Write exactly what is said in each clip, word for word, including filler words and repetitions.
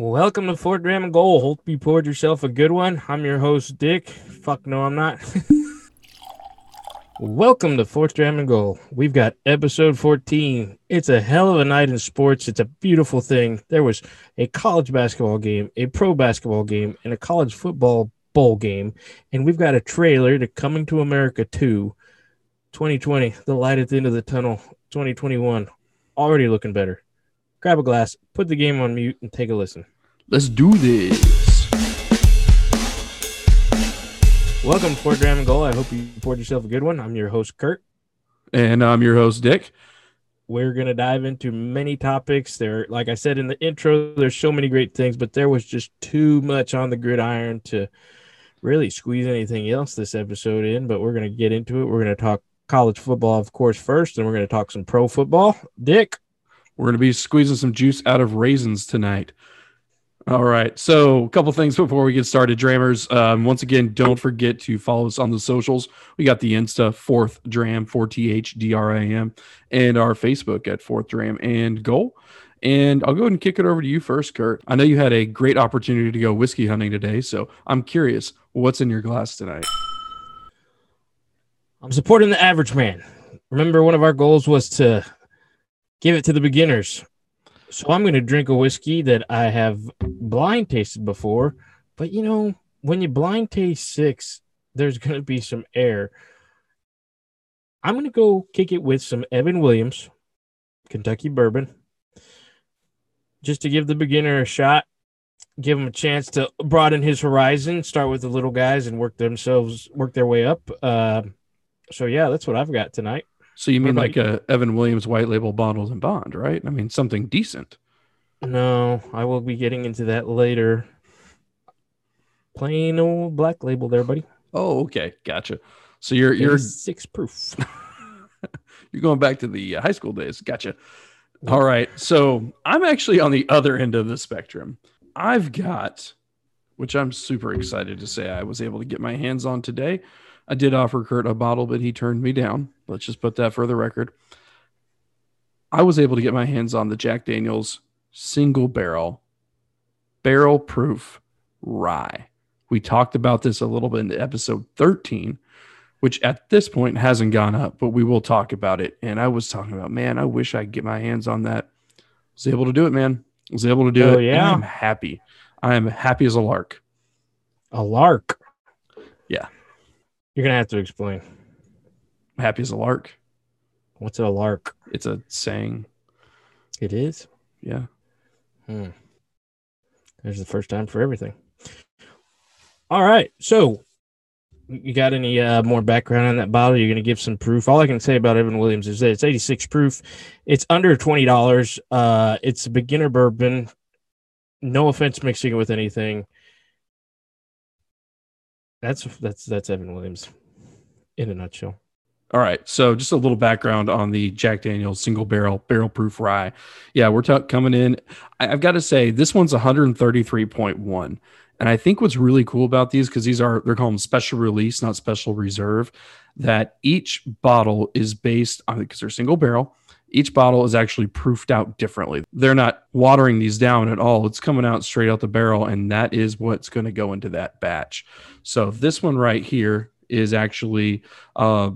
Welcome to Fourth Dram and Goal. Hope you poured yourself a good one. I'm your host, Dick. Fuck no, I'm not. Welcome to Fourth Dram and Goal. We've got episode fourteen. It's a hell of a night in sports. It's a beautiful thing. There was a college basketball game, a pro basketball game, and a college football bowl game. And we've got a trailer to Coming to America two, twenty twenty, the light at the end of the tunnel, twenty twenty-one. Already looking better. Grab a glass, put the game on mute, and take a listen. Let's do this. Welcome to Fourth Dram and Goal. I hope you poured yourself a good one. I'm your host, Kurt. And I'm your host, Dick. We're going to dive into many topics. There, like I said in the intro, there's so many great things, but there was just too much on the gridiron to really squeeze anything else this episode in, but we're going to get into it. We're going to talk college football, of course, first, and we're going to talk some pro football. Dick. We're going to be squeezing some juice out of raisins tonight. All right. So a couple things before we get started, Drammers. Um, once again, don't forget to follow us on the socials. We got the Insta, Fourth Dram, four T H D R A M, and our Facebook at Fourth Dram and Goal. And I'll go ahead and kick it over to you first, Kurt. I know you had a great opportunity to go whiskey hunting today, so I'm curious, what's in your glass tonight? I'm supporting the average man. Remember, one of our goals was to give it to the beginners. So I'm going to drink a whiskey that I have blind tasted before. But, you know, when you blind taste six, there's going to be some air. I'm going to go kick it with some Evan Williams, Kentucky bourbon, just to give the beginner a shot, give him a chance to broaden his horizon, start with the little guys and work themselves, work their way up. Uh, so, yeah, that's what I've got tonight. So you mean like you? a Evan Williams white label bottled and bond, right? I mean, something decent. No, I will be getting into that later. Plain old black label there, buddy. Oh, okay. Gotcha. So you're, you're six proof. You're going back to the high school days. Gotcha. All right. So I'm actually on the other end of the spectrum. I've got, which I'm super excited to say I was able to get my hands on today. I did offer Kurt a bottle, but he turned me down. Let's just put that for the record. I was able to get my hands on the Jack Daniels single barrel barrel proof rye. We talked about this a little bit in episode thirteen, which at this point hasn't gone up, but we will talk about it. And I was talking about, man, I wish I could get my hands on that. I was able to do it, man. I was able to do oh, it. Yeah. I'm happy. I am happy as a lark. A lark. Yeah. You're going to have to explain. Happy as a lark. What's a lark? It's a saying. It is? Yeah. Hmm. There's the first time for everything. All right. So you got any uh, more background on that bottle? You're going to give some proof. All I can say about Evan Williams is that it's eighty-six proof. It's under twenty dollars. Uh, it's a beginner bourbon. No offense mixing it with anything. That's that's that's Evan Williams in a nutshell. All right. So just a little background on the Jack Daniels single barrel barrel proof rye. Yeah, we're t- coming in. I, I've got to say this one's one thirty-three point one. And I think what's really cool about these, because these are, they're calling them special release, not special reserve, that each bottle is based on, because they're single barrel, each bottle is actually proofed out differently. They're not watering these down at all. It's coming out straight out the barrel, and that is what's going to go into that batch. So this one right here is actually uh,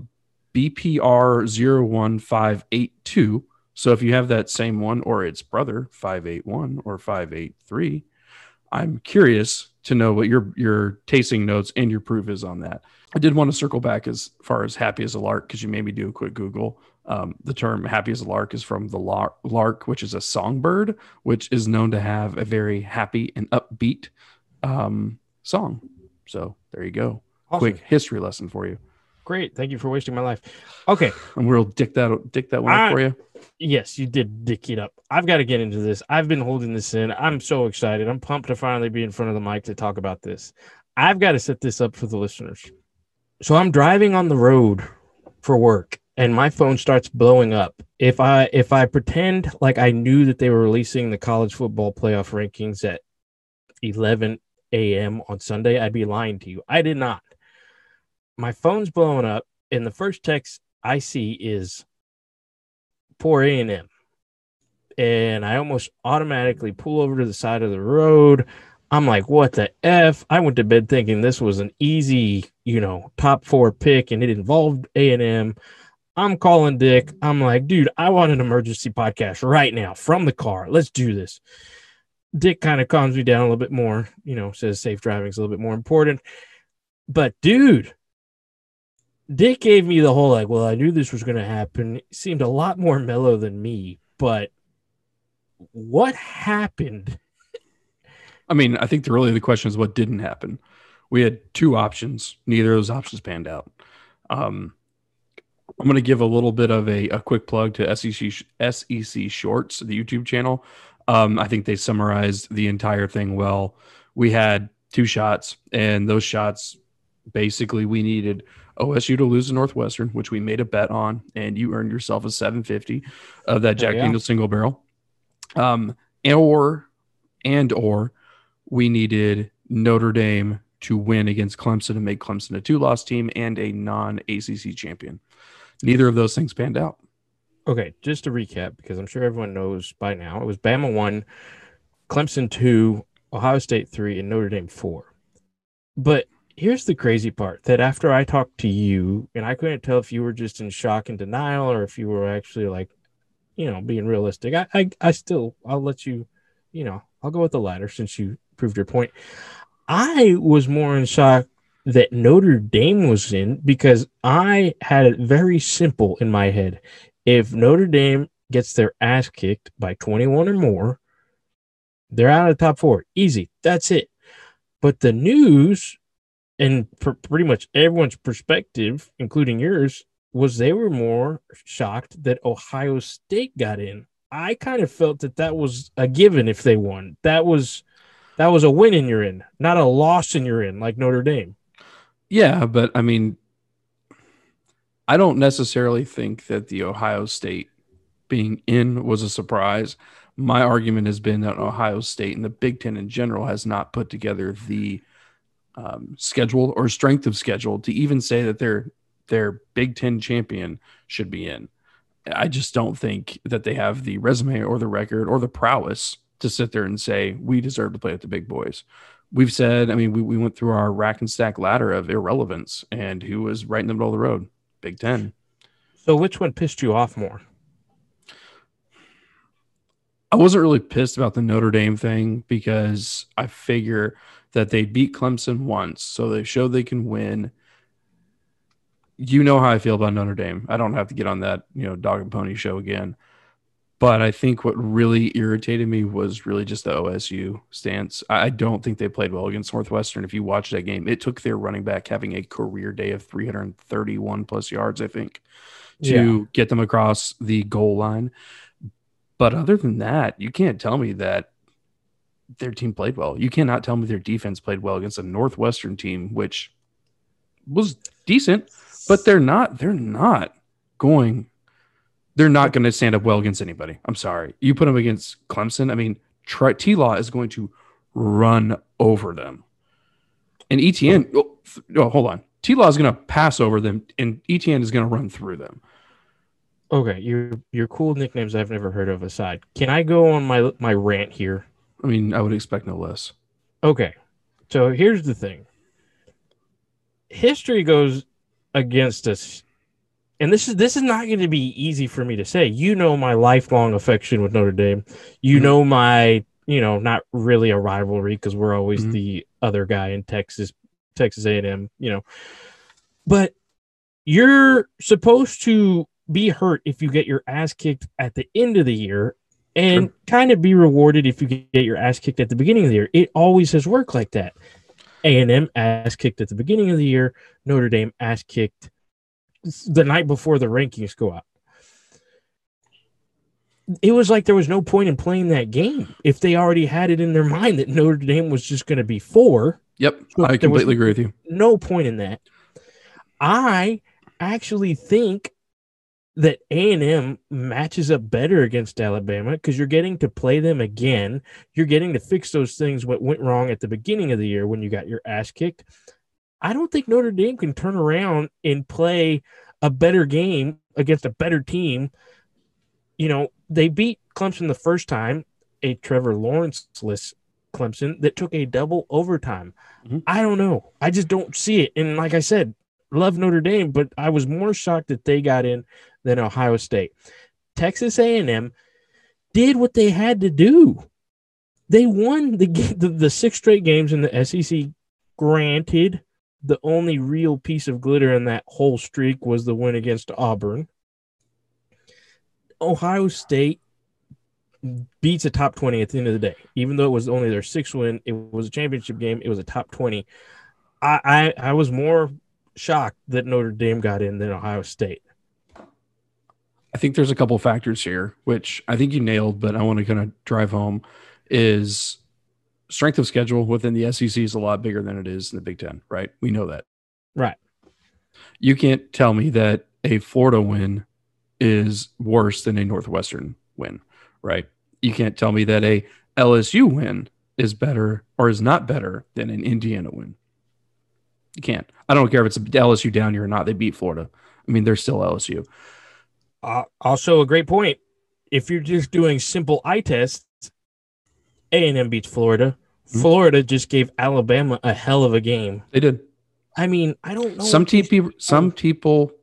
B P R zero one five eight two. So if you have that same one or its brother, five eight one or five eight three, I'm curious to know what your your tasting notes and your proof is on that. I did want to circle back as far as happy as a lark, because you made me do a quick Google. Um, the term happy as a lark is from the lark, lark, which is a songbird, which is known to have a very happy and upbeat um, song. So there you go. Awesome. Quick history lesson for you. Great. Thank you for wasting my life. Okay. And we'll dick that, dick that one I, up for you. Yes, you did dick it up. I've got to get into this. I've been holding this in. I'm so excited. I'm pumped to finally be in front of the mic to talk about this. I've got to set this up for the listeners. So I'm driving on the road for work, and my phone starts blowing up. If I if I pretend like I knew that they were releasing the college football playoff rankings at eleven a.m. on Sunday, I'd be lying to you. I did not. My phone's blowing up, and the first text I see is, poor A and M. and I almost automatically pull over to the side of the road. I'm like, what the F? I went to bed thinking this was an easy, you know, top four pick, and it involved A and M. I'm calling Dick. I'm like, dude, I want an emergency podcast right now from the car. Let's do this. Dick kind of calms me down a little bit more, you know, says safe driving is a little bit more important. But, dude, Dick gave me the whole, like, well, I knew this was going to happen. It seemed a lot more mellow than me. But what happened? I mean, I think the, really the question is what didn't happen. We had two options. Neither of those options panned out. Um, I'm going to give a little bit of a, a quick plug to S E C S E C Shorts, the YouTube channel. Um, I think they summarized the entire thing well. We had two shots, and those shots, basically, we needed O S U to lose to Northwestern, which we made a bet on, and you earned yourself a seven fifty of that Jack oh, yeah. Daniels single barrel. Um, and or and or we needed Notre Dame to win against Clemson and make Clemson a two-loss team and a non-A C C champion. Neither of those things panned out. Okay, just to recap, because I'm sure everyone knows by now, it was Bama one, Clemson two, Ohio State three, and Notre Dame four. But here's the crazy part, that after I talked to you, and I couldn't tell if you were just in shock and denial or if you were actually like, you know, being realistic. I, I, I still, I'll let you, you know, I'll go with the latter since you proved your point. I was more in shock that Notre Dame was in, because I had it very simple in my head. If Notre Dame gets their ass kicked by twenty-one or more, they're out of the top four. Easy. That's it. But the news, and pr- pretty much everyone's perspective, including yours, was they were more shocked that Ohio State got in. I kind of felt that that was a given if they won. That was that was a win in your end, not a loss in your end, like Notre Dame. Yeah, but, I mean, I don't necessarily think that the Ohio State being in was a surprise. My argument has been that Ohio State and the Big Ten in general has not put together the um, schedule or strength of schedule to even say that they're – their Big Ten champion should be in. I just don't think that they have the resume or the record or the prowess to sit there and say, we deserve to play with the big boys. We've said, I mean, we, we went through our rack and stack ladder of irrelevance, and who was right in the middle of the road? Big Ten. So which one pissed you off more? I wasn't really pissed about the Notre Dame thing, because I figure that they beat Clemson once, so they showed they can win. You know how I feel about Notre Dame. I don't have to get on that, you know, dog and pony show again. But I think what really irritated me was really just the O S U stance. I don't think they played well against Northwestern. If you watch that game, it took their running back having a career day of three thirty-one plus yards, I think, to yeah. get them across the goal line. But other than that, you can't tell me that their team played well. You cannot tell me their defense played well against a Northwestern team, which was decent. But they're not, they're not going, they're not going to stand up well against anybody. I'm sorry. You put them against Clemson. I mean, Tri- T-Law is going to run over them. And E T N, oh, oh hold on. T-Law is going to pass over them, and E T N is going to run through them. Okay, your your cool nicknames I've never heard of aside. Can I go on my my rant here? I mean, I would expect no less. Okay, so here's the thing. History goes against us, and this is this is not going to be easy for me to say. You know my lifelong affection with Notre Dame. You mm-hmm. know my, you know, not really a rivalry, because we're always mm-hmm. the other guy in Texas, Texas A and M, you know. But you're supposed to be hurt if you get your ass kicked at the end of the year, and sure. kind of be rewarded if you get your ass kicked at the beginning of the year. It always has worked like that. A and M ass kicked at the beginning of the year. Notre Dame ass kicked the night before the rankings go out. It was like there was no point in playing that game if they already had it in their mind that Notre Dame was just going to be four. Yep, so I completely agree with you. No point in that. I actually think that A and M matches up better against Alabama, because you're getting to play them again. You're getting to fix those things what went wrong at the beginning of the year when you got your ass kicked. I don't think Notre Dame can turn around and play a better game against a better team. You know, they beat Clemson the first time, a Trevor Lawrence-less Clemson that took a double overtime. Mm-hmm. I don't know. I just don't see it. And like I said, love Notre Dame, but I was more shocked that they got in than Ohio State. Texas A and M did what they had to do. They won the, the, the six straight games in the S E C. Granted, the only real piece of glitter in that whole streak was the win against Auburn. Ohio State beats a top twenty at the end of the day. Even though it was only their sixth win, it was a championship game, it was a top twenty. I, I, I was more shocked that Notre Dame got in than Ohio State. I think there's a couple factors here, which I think you nailed, but I want to kind of drive home, is strength of schedule within the S E C is a lot bigger than it is in the Big Ten, right? We know that. Right. You can't tell me that a Florida win is worse than a Northwestern win, right? You can't tell me that a L S U win is better or is not better than an Indiana win. You can't. I don't care if it's L S U down here or not. They beat Florida. I mean, they're still L S U. Uh, also, a great point. If you're just doing simple eye tests, A and M beats Florida. Mm-hmm. Florida just gave Alabama a hell of a game. They did. I mean, I don't know. Some team people, some people,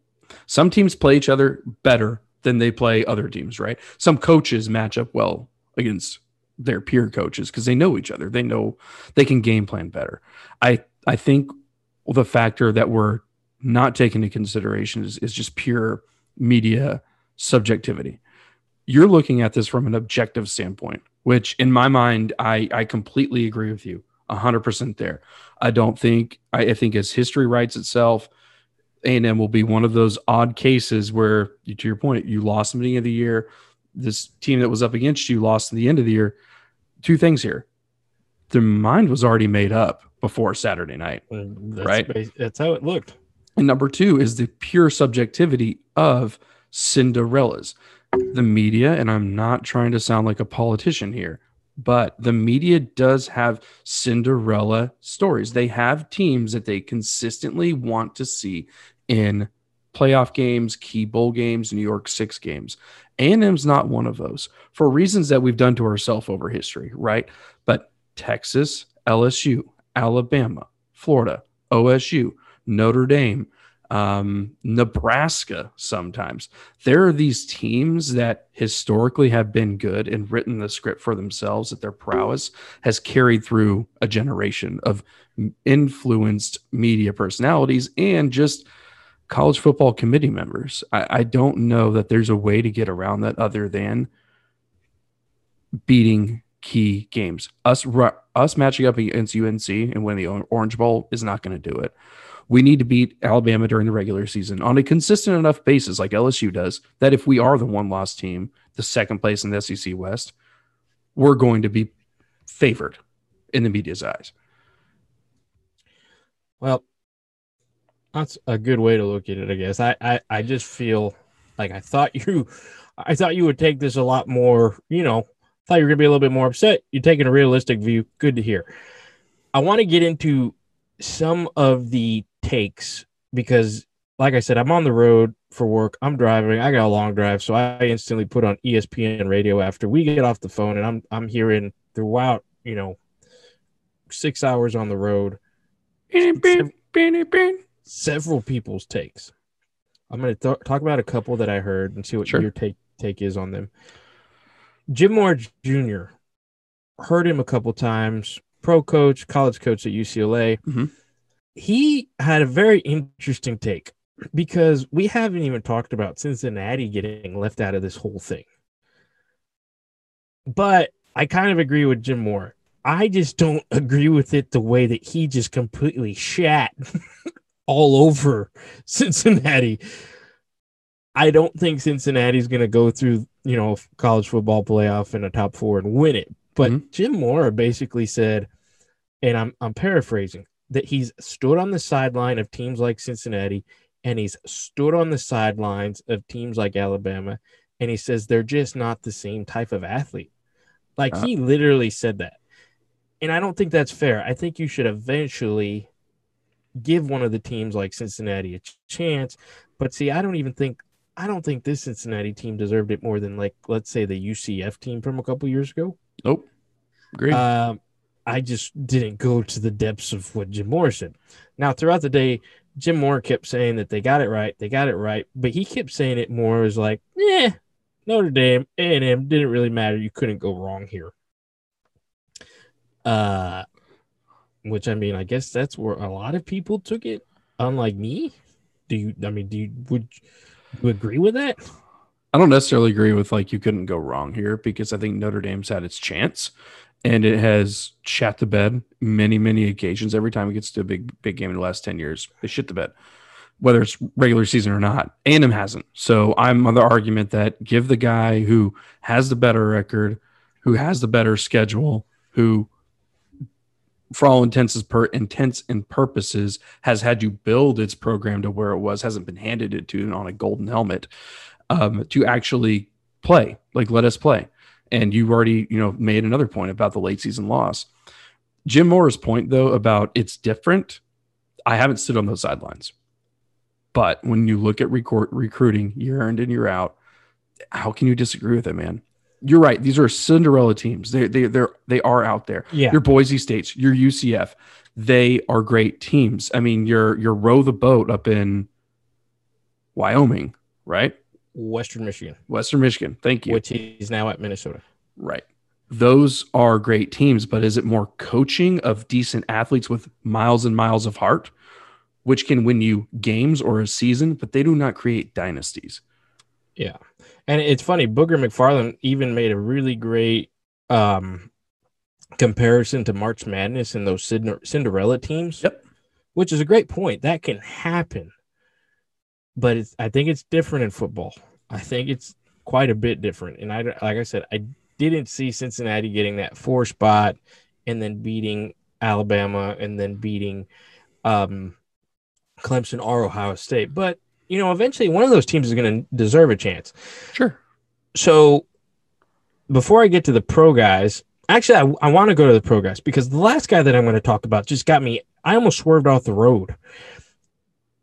some teams play each other better than they play other teams, right? Some coaches match up well against their peer coaches because they know each other. They know they can game plan better. I I think the factor that we're not taking into consideration is, is just pure media subjectivity. You're looking at this from an objective standpoint, which in my mind, I, I completely agree with you one hundred percent there. I don't think, I, I think as history writes itself, A and M will be one of those odd cases where, to your point, you lost in the beginning of the year. This team that was up against you lost at the end of the year. Two things here. Their mind was already made up before Saturday night, that's right? That's how it looked. And number two is the pure subjectivity of Cinderellas. The media, and I'm not trying to sound like a politician here, but the media does have Cinderella stories. They have teams that they consistently want to see in playoff games, key bowl games, New York Six games. A and M's not one of those for reasons that we've done to ourselves over history, right? But Texas, L S U, Alabama, Florida, O S U, Notre Dame, um, Nebraska sometimes. There are these teams that historically have been good and written the script for themselves, that their prowess has carried through a generation of influenced media personalities and just college football committee members. I, I don't know that there's a way to get around that other than beating key games. Us, us matching up against U N C and winning the Orange Bowl is not going to do it. We need to beat Alabama during the regular season on a consistent enough basis, like L S U does, that if we are the one-loss team, the second place in the S E C West, we're going to be favored in the media's eyes. Well, that's a good way to look at it, I guess. I, I, I just feel like I thought you, I thought you would take this a lot more. You know, thought you were gonna be a little bit more upset. You're taking a realistic view. Good to hear. I want to get into some of the takes, because like I said, I'm on the road for work. I'm driving. I got a long drive. So I instantly put on E S P N radio after we get off the phone, and I'm, I'm hearing throughout, you know, six hours on the road, several people's takes. I'm going to th- talk about a couple that I heard and see what sure. your take take is on them. Jim Mora Junior Heard him a couple times. Pro coach, college coach at U C L A. Mm-hmm. He had a very interesting take, because we haven't even talked about Cincinnati getting left out of this whole thing. But I kind of agree with Jim Mora. I just don't agree with it the way that he just completely shat all over Cincinnati. I don't think Cincinnati's going to go through, you know, college football playoff in a top four and win it. But mm-hmm. Jim Mora basically said, and I'm I'm paraphrasing, that he's stood on the sideline of teams like Cincinnati, and he's stood on the sidelines of teams like Alabama, and he says they're just not the same type of athlete. Like, uh-huh. he literally said that. And I don't think that's fair. I think you should eventually give one of the teams like Cincinnati a chance. But see, I don't even think – I don't think this Cincinnati team deserved it more than, like, let's say the U C F team from a couple years ago. Nope. Great. Um, I just didn't go to the depths of what Jim Mora said. Now, throughout the day, Jim Mora kept saying that they got it right. They got it right. But he kept saying it more as like, eh, Notre Dame, A and M, didn't really matter. You couldn't go wrong here. Uh, which, I mean, I guess that's where a lot of people took it, unlike me. Do you, I mean, do you, would you agree with that? I don't necessarily agree with, like, you couldn't go wrong here, because I think Notre Dame's had its chance. And it has shat the bed many, many occasions. Every time it gets to a big, big game in the last ten years, they shit the bed, whether it's regular season or not. A and M hasn't. So I'm on the argument that give the guy who has the better record, who has the better schedule, who for all intents and, per, intents and purposes has had to build its program to where it was, hasn't been handed it to on a golden helmet, um, to actually play. Like, let us play. And you already, you know, made another point about the late season loss. Jim Mora's point, though, about it's different. I haven't stood on those sidelines. But when you look at record, recruiting year in and year out, how can you disagree with it, man? You're right. These are Cinderella teams. They they they're they are out there. Yeah. Your Boise States, your U C F, they are great teams. I mean, your your row the boat up in Wyoming, right? Western Michigan. Western Michigan. Thank you. Which is now at Minnesota. Right. Those are great teams, but is it more coaching of decent athletes with miles and miles of heart, which can win you games or a season, but they do not create dynasties? Yeah. And it's funny, Booger McFarland even made a really great um, comparison to March Madness and those Cinderella teams. Yep. Which is a great point. That can happen. But it's, I think it's different in football. I think it's quite a bit different. And I, like I said, I didn't see Cincinnati getting that four spot and then beating Alabama and then beating um, Clemson or Ohio State. But, you know, eventually one of those teams is going to deserve a chance. Sure. So before I get to the pro guys, actually, I, I want to go to the pro guys, because the last guy that I'm going to talk about just got me, I almost swerved off the road.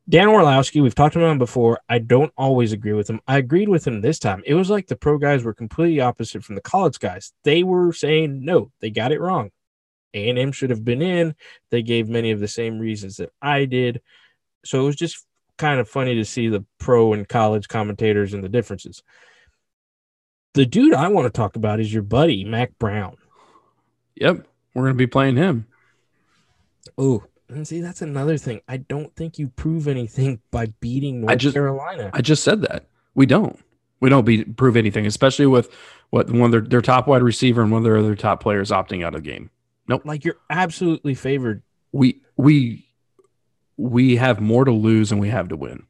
Dan Orlowski, we've talked about him before. I don't always agree with him. I agreed with him this time. It was like the pro guys were completely opposite from the college guys. They were saying, no, they got it wrong. A and M should have been in. They gave many of the same reasons that I did. So it was just kind of funny to see the pro and college commentators and the differences. The dude I want to talk about is your buddy, Mac Brown. Yep, we're going to be playing him. Ooh. And see, that's another thing. I don't think you prove anything by beating North I just, Carolina. I just said that. We don't. We don't be, prove anything, especially with what one of their, their top wide receiver and one of their other top players opting out of the game. Nope. Like, you're absolutely favored. We we we have more to lose than we have to win.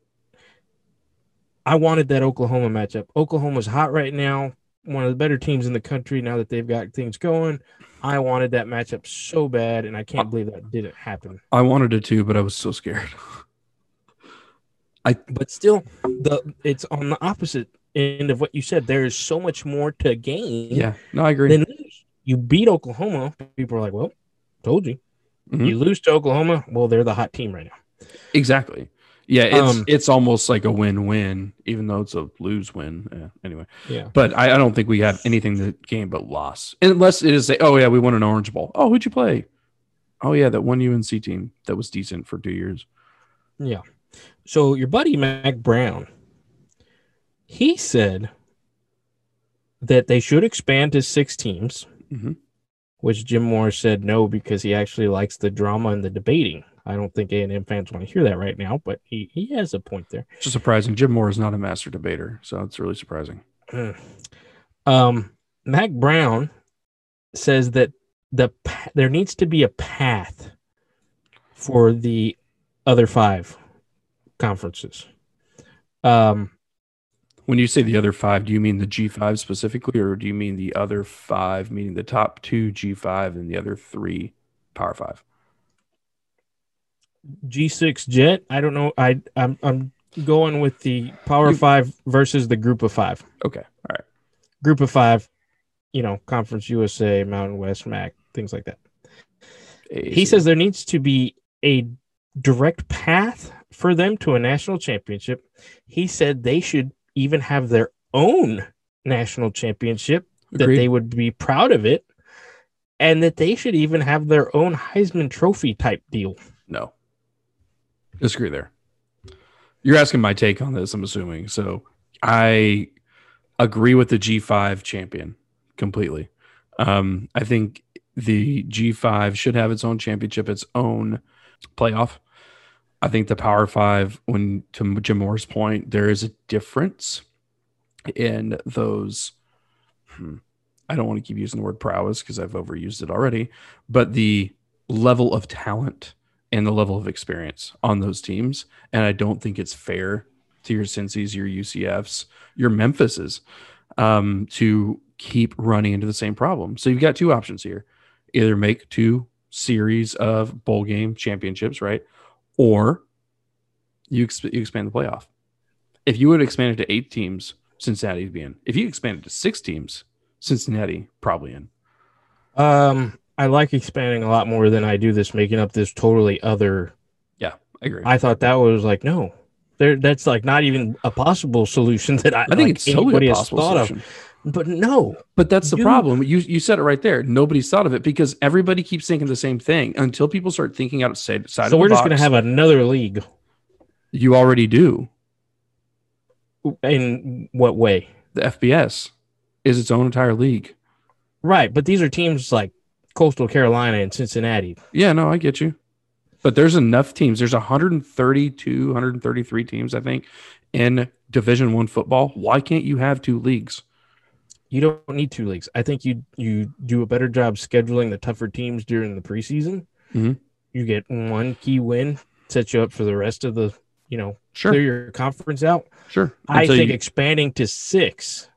I wanted that Oklahoma matchup. Oklahoma's hot right now. One of the better teams in the country now that they've got things going. I wanted that matchup so bad, and I can't believe that didn't happen. I wanted it too, but I was so scared. I but still, the it's on the opposite end of what you said. There is so much more to gain. Yeah, no, I agree. Than lose. You beat Oklahoma, people are like, "Well, told you." Mm-hmm. You lose to Oklahoma, well, they're the hot team right now. Exactly. Yeah, it's um, it's almost like a win-win, even though it's a lose-win. Yeah, anyway, yeah. But I, I don't think we have anything in the game but loss, unless it is a, oh yeah, we won an Orange Bowl. Oh, who'd you play? Oh yeah, that one U N C team that was decent for two years. Yeah. So your buddy Mac Brown, he said that they should expand to six teams, mm-hmm. which Jim Mora said no, because he actually likes the drama and the debating. I don't think A and M fans want to hear that right now, but he, he has a point there. It's just surprising. Jim Mora is not a master debater, so it's really surprising. Mm. Um, Mac Brown says that the there needs to be a path for the other five conferences. Um, when you say the other five, do you mean the G five specifically, or do you mean the other five, meaning the top two G five and the other three Power Five? G six Jet. I don't know. I I'm I'm going with the Power Five versus the Group of Five. Okay, all right. Group of Five, you know, Conference U S A, Mountain West, M A C, things like that. A- he says there needs to be a direct path for them to a national championship. He said they should even have their own national championship, Agreed. That they would be proud of it, and that they should even have their own Heisman Trophy type deal. No. Disagree there. You're asking my take on this, I'm assuming. So I agree with the G five champion completely. Um, I think the G five should have its own championship, its own playoff. I think the Power Five, when to Jim Mora's point, there is a difference in those. Hmm, I don't want to keep using the word prowess because I've overused it already, but the level of talent and the level of experience on those teams. And I don't think it's fair to your Cincy's, your U C F's, your Memphis's um, to keep running into the same problem. So you've got two options here. Either make two series of bowl game championships, right? Or you, ex- you expand the playoff. If you would expand it to eight teams, Cincinnati would be in. If you expand it to six teams, Cincinnati probably in. Um, I like expanding a lot more than I do this making up this totally other. Yeah, I agree. I thought that was like, no, there. That's like not even a possible solution that I, I think like it's totally a possible thought solution. Of. But no, but that's the Dude. problem. You you said it right there. Nobody's thought of it because everybody keeps thinking the same thing until people start thinking outside. So of the we're just going to have another league. You already do. In what way? The F B S is its own entire league. Right, but these are teams like Coastal Carolina and Cincinnati. Yeah, no, I get you. But there's enough teams. There's one hundred thirty-two, one hundred thirty-three teams, I think, in Division One football. Why can't you have two leagues? You don't need two leagues. I think you you do a better job scheduling the tougher teams during the preseason. Mm-hmm. You get one key win, sets you up for the rest of the, you know, sure. clear your conference out. Sure. Until I think you... expanding to six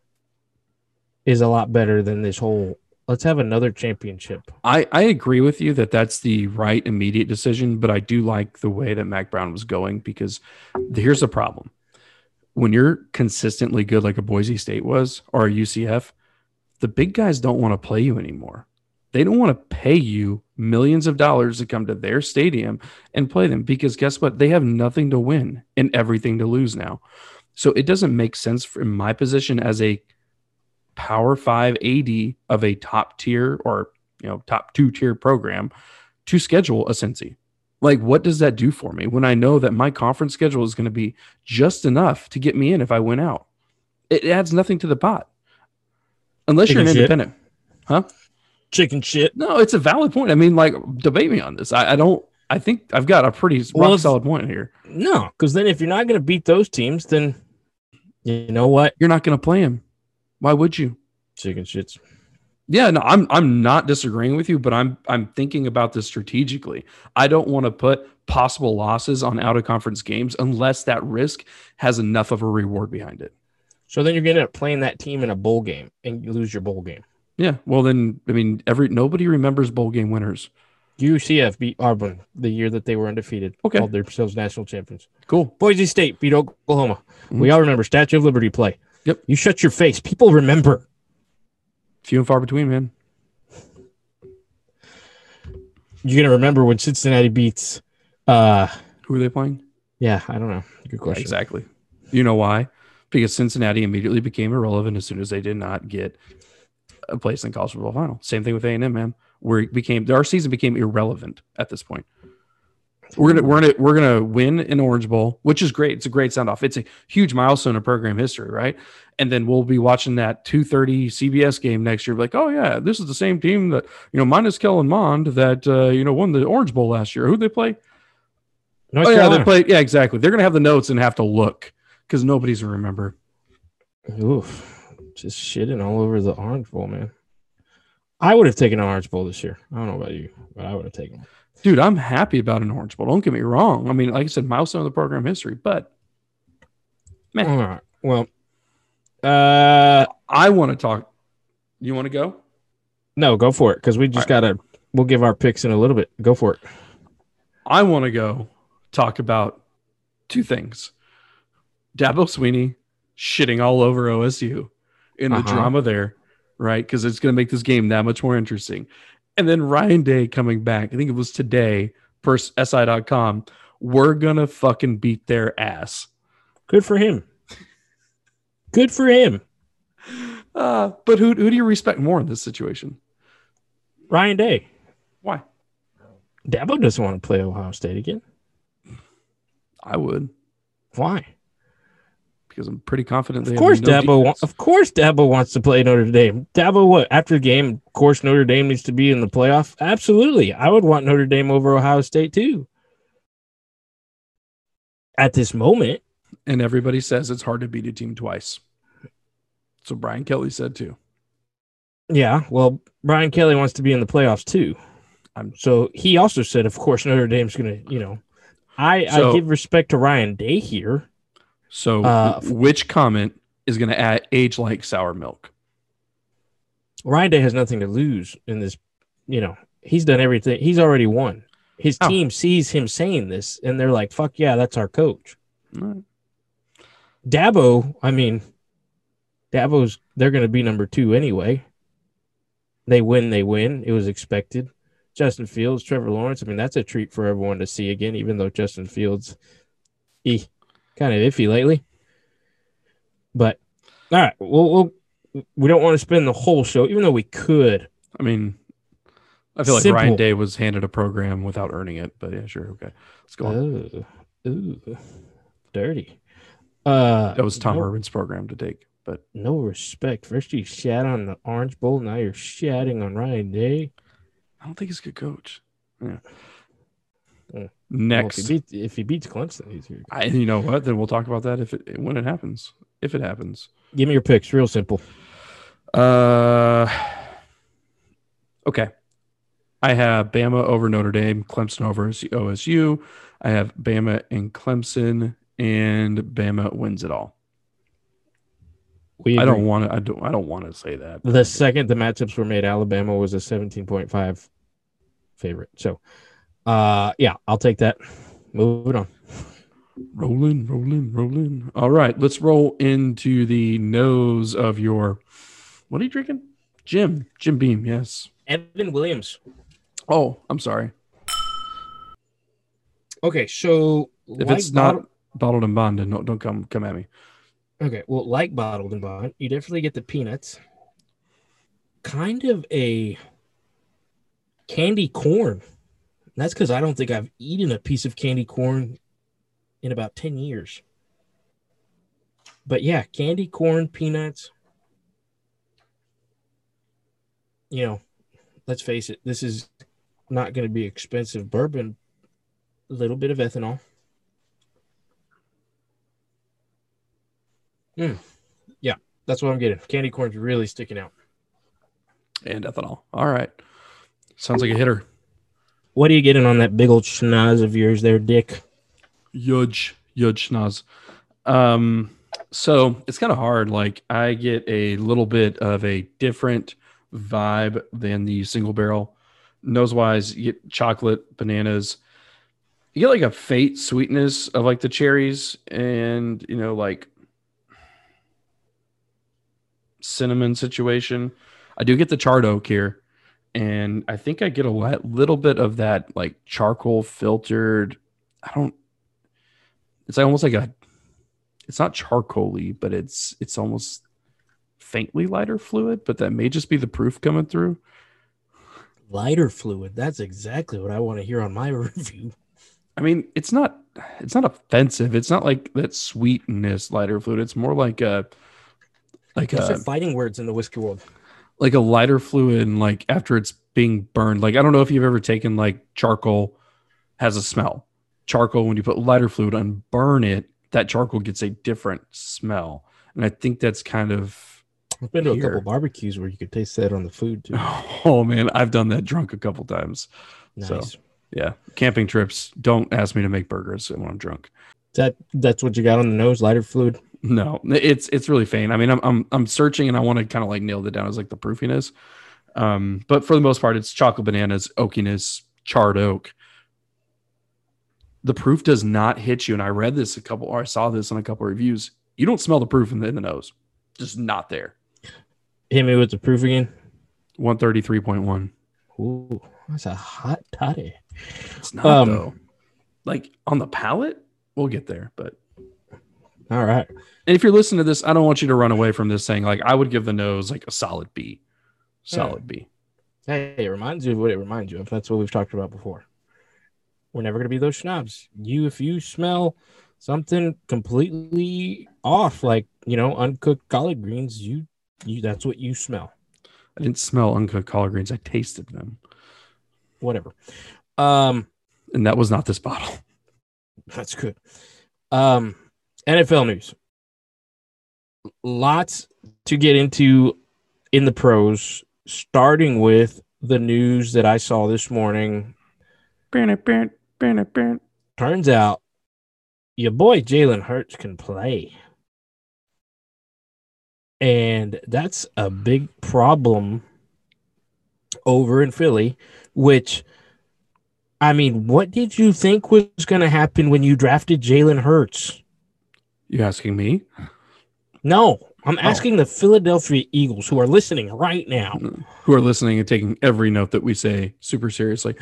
is a lot better than this whole, let's have another championship. I, I agree with you that that's the right immediate decision, but I do like the way that Mac Brown was going because here's the problem. When you're consistently good like a Boise State was or a U C F, the big guys don't want to play you anymore. They don't want to pay you millions of dollars to come to their stadium and play them because guess what? They have nothing to win and everything to lose now. So it doesn't make sense from my position as a Power Five A D of a top tier or you know top two tier program to schedule a Cincy. Like, what does that do for me when I know that my conference schedule is going to be just enough to get me in if I win out? It adds nothing to the pot. Unless Chicken you're an shit. independent. Huh? Chicken shit. No, it's a valid point. I mean, like, debate me on this. I, I don't, I think I've got a pretty well, rock solid point here. No, because then if you're not going to beat those teams, then you know what? You're not going to play them. Why would you? Chicken shits. Yeah, no, I'm I'm not disagreeing with you, but I'm I'm thinking about this strategically. I don't want to put possible losses on out-of-conference games unless that risk has enough of a reward behind it. So then you're going to end up playing that team in a bowl game, and you lose your bowl game. Yeah, well then, I mean, every nobody remembers bowl game winners. U C F beat Auburn the year that they were undefeated. Okay. Called themselves national champions. Cool. Boise State beat Oklahoma. Mm-hmm. We all remember Statue of Liberty play. Yep. You shut your face. People remember. Few and far between, man. You're going to remember when Cincinnati beats... Uh, Who are they playing? Yeah, I don't know. Good question. Yeah, exactly. You know why? Because Cincinnati immediately became irrelevant as soon as they did not get a place in the college football final. Same thing with A and M, man. Where it became our season became irrelevant at this point. We're gonna we're gonna we're gonna win an Orange Bowl, which is great. It's a great sound off. It's a huge milestone in program history, right? And then we'll be watching that two thirty C B S game next year. We're like, oh yeah, this is the same team that you know minus Kellen Mond that uh, you know won the Orange Bowl last year. Who'd they play? North oh yeah, Carolina. They played. Yeah, exactly. They're gonna have the notes and have to look because nobody's gonna remember. Oof, just shitting all over the Orange Bowl, man. I would have taken an Orange Bowl this year. I don't know about you, but I would have taken it. Dude, I'm happy about an Orange Bowl. Don't get me wrong. I mean, like I said, milestone of the program history, but man. All right. Well, uh, I want to talk. You want to go? No, go for it because we just got to, we'll give our picks in a little bit. Go for it. I want to go talk about two things. Dabo Sweeney shitting all over O S U in the uh-huh. drama there, right? Because it's going to make this game that much more interesting. And then Ryan Day coming back, I think it was today, per S I dot com, we're going to fucking beat their ass. Good for him. Good for him. Uh, but who who do you respect more in this situation? Ryan Day. Why? Dabo doesn't want to play Ohio State again. I would. Why? Because I'm pretty confident. They of course, no Dabo. Wa- of course, Dabo wants to play Notre Dame. Dabo, what after the game? Of course, Notre Dame needs to be in the playoff. Absolutely, I would want Notre Dame over Ohio State too. At this moment, and everybody says it's hard to beat a team twice. So Brian Kelly said too. Yeah, well, Brian Kelly wants to be in the playoffs too. I'm, so he also said, of course, Notre Dame's going to, you know, I, so, I give respect to Ryan Day here. So uh, which comment is going to age like sour milk? Ryan Day has nothing to lose in this. You know, he's done everything. He's already won. His oh. team sees him saying this, and they're like, fuck yeah, that's our coach. Right. Dabo, I mean, Dabo's, they're going to be number two anyway. They win, they win. It was expected. Justin Fields, Trevor Lawrence, I mean, that's a treat for everyone to see again, even though Justin Fields he kind of iffy lately. But, all right, we'll, we'll, we don't want to spend the whole show, even though we could. I mean, I feel like Simple. Ryan Day was handed a program without earning it, but yeah, sure, okay. Let's go on. Oh, ooh, dirty. Uh, that was Tom no, Herman's program to take, but no respect. First you shat on the Orange Bowl, now you're shatting on Ryan Day. I don't think he's a good coach. Yeah. Yeah. Next, well, if, he beats, if he beats Clemson, he's here. I, you know what? Then we'll talk about that if it when it happens. If it happens, give me your picks. Real simple. Uh, okay. I have Bama over Notre Dame, Clemson over O S U. I have Bama and Clemson, and Bama wins it all. We I don't want to. I don't. I don't want to say that. The second the matchups were made, Alabama was a seventeen point five favorite. So, uh, yeah, I'll take that. Moving on. Rolling, rolling, rolling. All right, let's roll into the nose of your. What are you drinking? Jim, Jim Beam. Yes. Evan Williams. Oh, I'm sorry. Okay, so if like it's not bottled, bottled and bonded, no, don't come come at me. Okay, well, like bottled and bond, you definitely get the peanuts. Kind of a candy corn. That's because I don't think I've eaten a piece of candy corn in about ten years. But yeah, candy corn, peanuts. You know, let's face it, this is not going to be expensive bourbon. A little bit of ethanol. Mm. Yeah, that's what I'm getting. Candy corn's really sticking out. And ethanol. All right. Sounds like a hitter. What are you getting on that big old schnoz of yours there, Dick? Huge, huge schnoz. Um, so it's kind of hard. Like, I get a little bit of a different vibe than the single barrel. Nose-wise, you get chocolate, bananas. You get, like, a faint sweetness of, like, the cherries and, you know, like, cinnamon situation. I do get the charred oak here, and I think I get a little bit of that like charcoal filtered. I don't. It's like almost like a. It's not charcoaly, but it's it's almost faintly lighter fluid. But that may just be the proof coming through. Lighter fluid. That's exactly what I want to hear on my review. I mean, it's not. It's not offensive. It's not like that sweetness lighter fluid. It's more like a. Like Those a, are fighting words in the whiskey world. Like a lighter fluid, and like after it's being burned. Like, I don't know if you've ever taken like charcoal has a smell. Charcoal, when you put lighter fluid on, burn it, that charcoal gets a different smell. And I think that's kind of. I've been to here. a couple barbecues where you could taste that on the food too. Oh man, I've done that drunk a couple times. Nice. So, yeah, camping trips. Don't ask me to make burgers when I'm drunk. That that's what you got on the nose, lighter fluid. No, it's it's really faint. I mean, I'm I'm I'm searching, and I want to kind of like nail it down as like the proofiness. Um, but for the most part, it's chocolate bananas, oakiness, charred oak. The proof does not hit you, and I read this a couple, or I saw this in a couple of reviews. You don't smell the proof in the, in the nose, just not there. Hit me with the proof again. One thirty three point one. Ooh, that's a hot toddy. It's not um, though. Like on the palate, we'll get there, but. All right. And if you're listening to this, I don't want you to run away from this saying, like, I would give the nose like a solid B. Solid yeah. B. Hey, it reminds you of what it reminds you of. That's what we've talked about before. We're never going to be those schnobs. You, if you smell something completely off, like, you know, uncooked collard greens, you, you that's what you smell. I didn't smell uncooked collard greens. I tasted them. Whatever. Um, and that was not this bottle. That's good. Um, N F L news. Lots to get into in the pros, starting with the news that I saw this morning. Turns out your boy Jalen Hurts can play. And that's a big problem over in Philly, which, I mean, what did you think was going to happen when you drafted Jalen Hurts? You asking me? No, I'm asking oh. the Philadelphia Eagles, who are listening right now. Who are listening and taking every note that we say super seriously.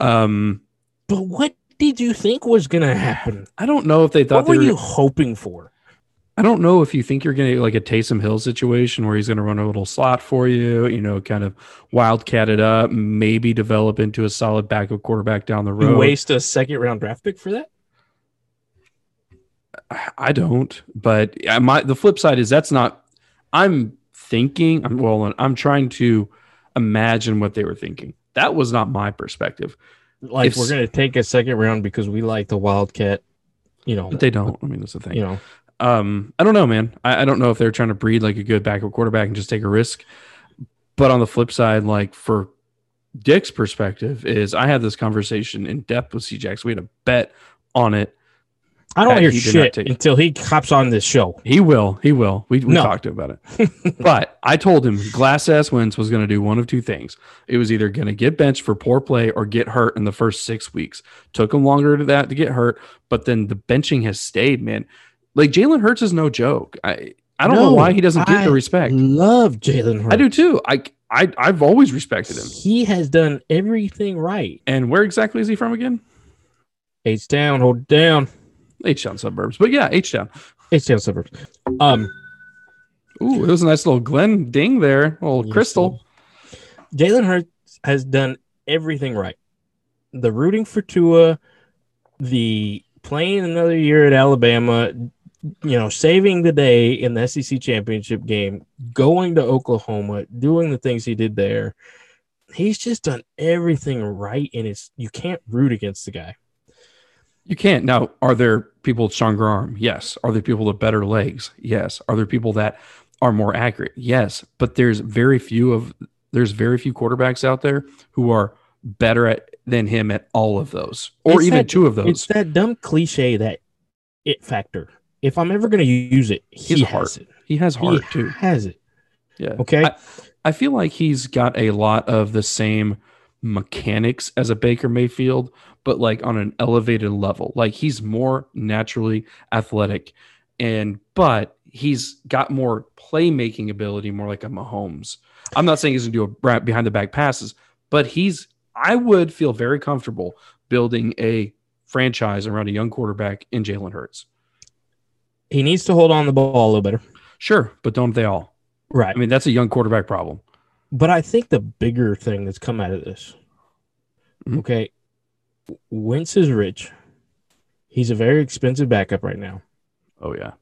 Um, but what did you think was going to happen? I don't know if they thought. What they were, were you hoping for? I don't know if you think you're going to like a Taysom Hill situation where he's going to run a little slot for you, you know, kind of wildcat it up, maybe develop into a solid backup quarterback down the road. You waste a second round draft pick for that? I don't, but my the flip side is that's not. I'm thinking. I'm well. I'm trying to imagine what they were thinking. That was not my perspective. Like if, we're going to take a second round because we like the wildcat. You know, but they don't. I mean, that's the thing. You know, um, I don't know, man. I, I don't know if they're trying to breed like a good backup quarterback and just take a risk. But on the flip side, like for Dick's perspective, is I had this conversation in depth with C J X. We had a bet on it. I don't hear he shit until he hops on this show. He will. He will. We, we no. talked about it. But I told him Glass-ass Wentz was going to do one of two things. It was either going to get benched for poor play or get hurt in the first six weeks. Took him longer to that to get hurt, but then the benching has stayed, man. Like, Jalen Hurts is no joke. I, I don't no, know why he doesn't get I the respect. I love Jalen Hurts. I do, too. I, I, I've always respected him. He has done everything right. And where exactly is he from again? H-Town, hold it down. H-Town suburbs, but yeah, H-Town. H-Town suburbs. Um, Ooh, it was a nice little Glenn ding there, a little yes, crystal. Jalen Hurts has done everything right. The rooting for Tua, the playing another year at Alabama, you know, saving the day in the S E C championship game, going to Oklahoma, doing the things he did there. He's just done everything right, and it's you can't root against the guy. You can't. Now, are there people with stronger arm? Yes. Are there people with better legs? Yes. Are there people that are more accurate? Yes. But there's very few of there's very few quarterbacks out there who are better at than him at all of those, or it's even that, two of those. It's that dumb cliche, that it factor. If I'm ever going to use it, he His has heart. it. He has heart he too. Has it? Yeah. Okay. I, I feel like he's got a lot of the same mechanics as a Baker Mayfield, but like on an elevated level. Like he's more naturally athletic, and but he's got more playmaking ability, more like a Mahomes. I'm not saying he's gonna do a right behind the back passes, but he's I would feel very comfortable building a franchise around a young quarterback in Jalen Hurts. He needs to hold on the ball a little better. Sure, but don't they all? Right. I mean, that's a young quarterback problem. But I think the bigger thing that's come out of this, mm-hmm. okay, Wentz is rich. He's a very expensive backup right now. Oh, yeah.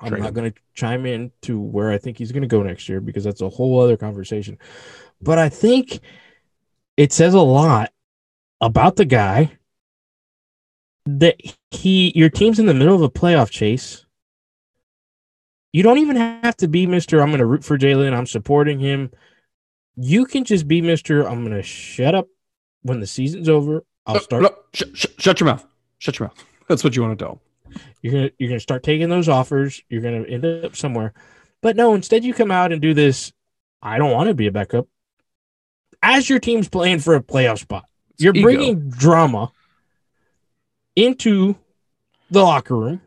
Train I'm not going to chime in to where I think he's going to go next year because that's a whole other conversation. But I think it says a lot about the guy that he, your team's in the middle of a playoff chase. You don't even have to be Mister I'm going to root for Jalen. I'm supporting him. You can just be Mister I'm going to shut up when the season's over. I'll start. No, no, sh- sh- shut your mouth. Shut your mouth. That's what you want to tell. You're going to you're gonna start taking those offers. You're going to end up somewhere. But no, instead you come out and do this. I don't want to be a backup. As your team's playing for a playoff spot, you're Ego. bringing drama into the locker room,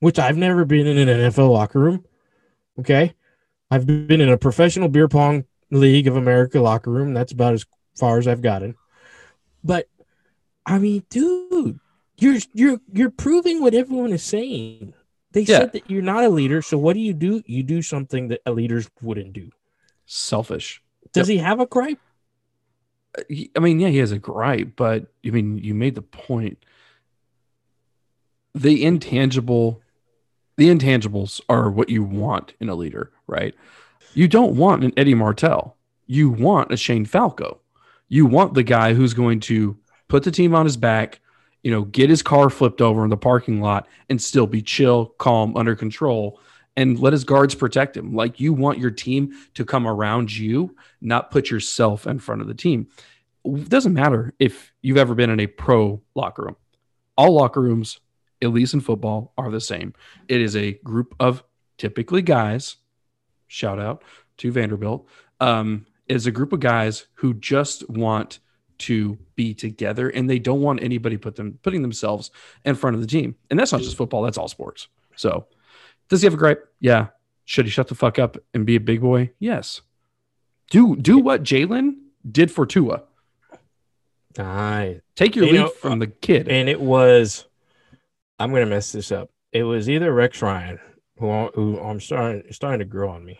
which I've never been in an N F L locker room. Okay. I've been in a professional beer pong League of America locker room. That's about as far as I've gotten. But I mean, dude, you're you're you're proving what everyone is saying. They yeah. said that you're not a leader. So what do you do? You do something that leaders wouldn't do. Selfish. Does yep. he have a gripe? I mean, yeah, he has a gripe, but I mean, you made the point. The intangible, the intangibles are what you want in a leader, right? You don't want an Eddie Martell. You want a Shane Falco. You want the guy who's going to put the team on his back, you know, get his car flipped over in the parking lot and still be chill, calm, under control, and let his guards protect him. Like, you want your team to come around you, not put yourself in front of the team. It doesn't matter if you've ever been in a pro locker room. All locker rooms, at least in football, are the same. It is a group of typically guys, shout out to Vanderbilt, um, is a group of guys who just want to be together, and they don't want anybody put them putting themselves in front of the team. And that's not just football. That's all sports. So does he have a gripe? Yeah. Should he shut the fuck up and be a big boy? Yes. Do do what Jalen did for Tua. Aye. Take your you lead know, from the kid. And it was, I'm going to mess this up. It was either Rex Ryan, who, who I'm starting starting to grow on me,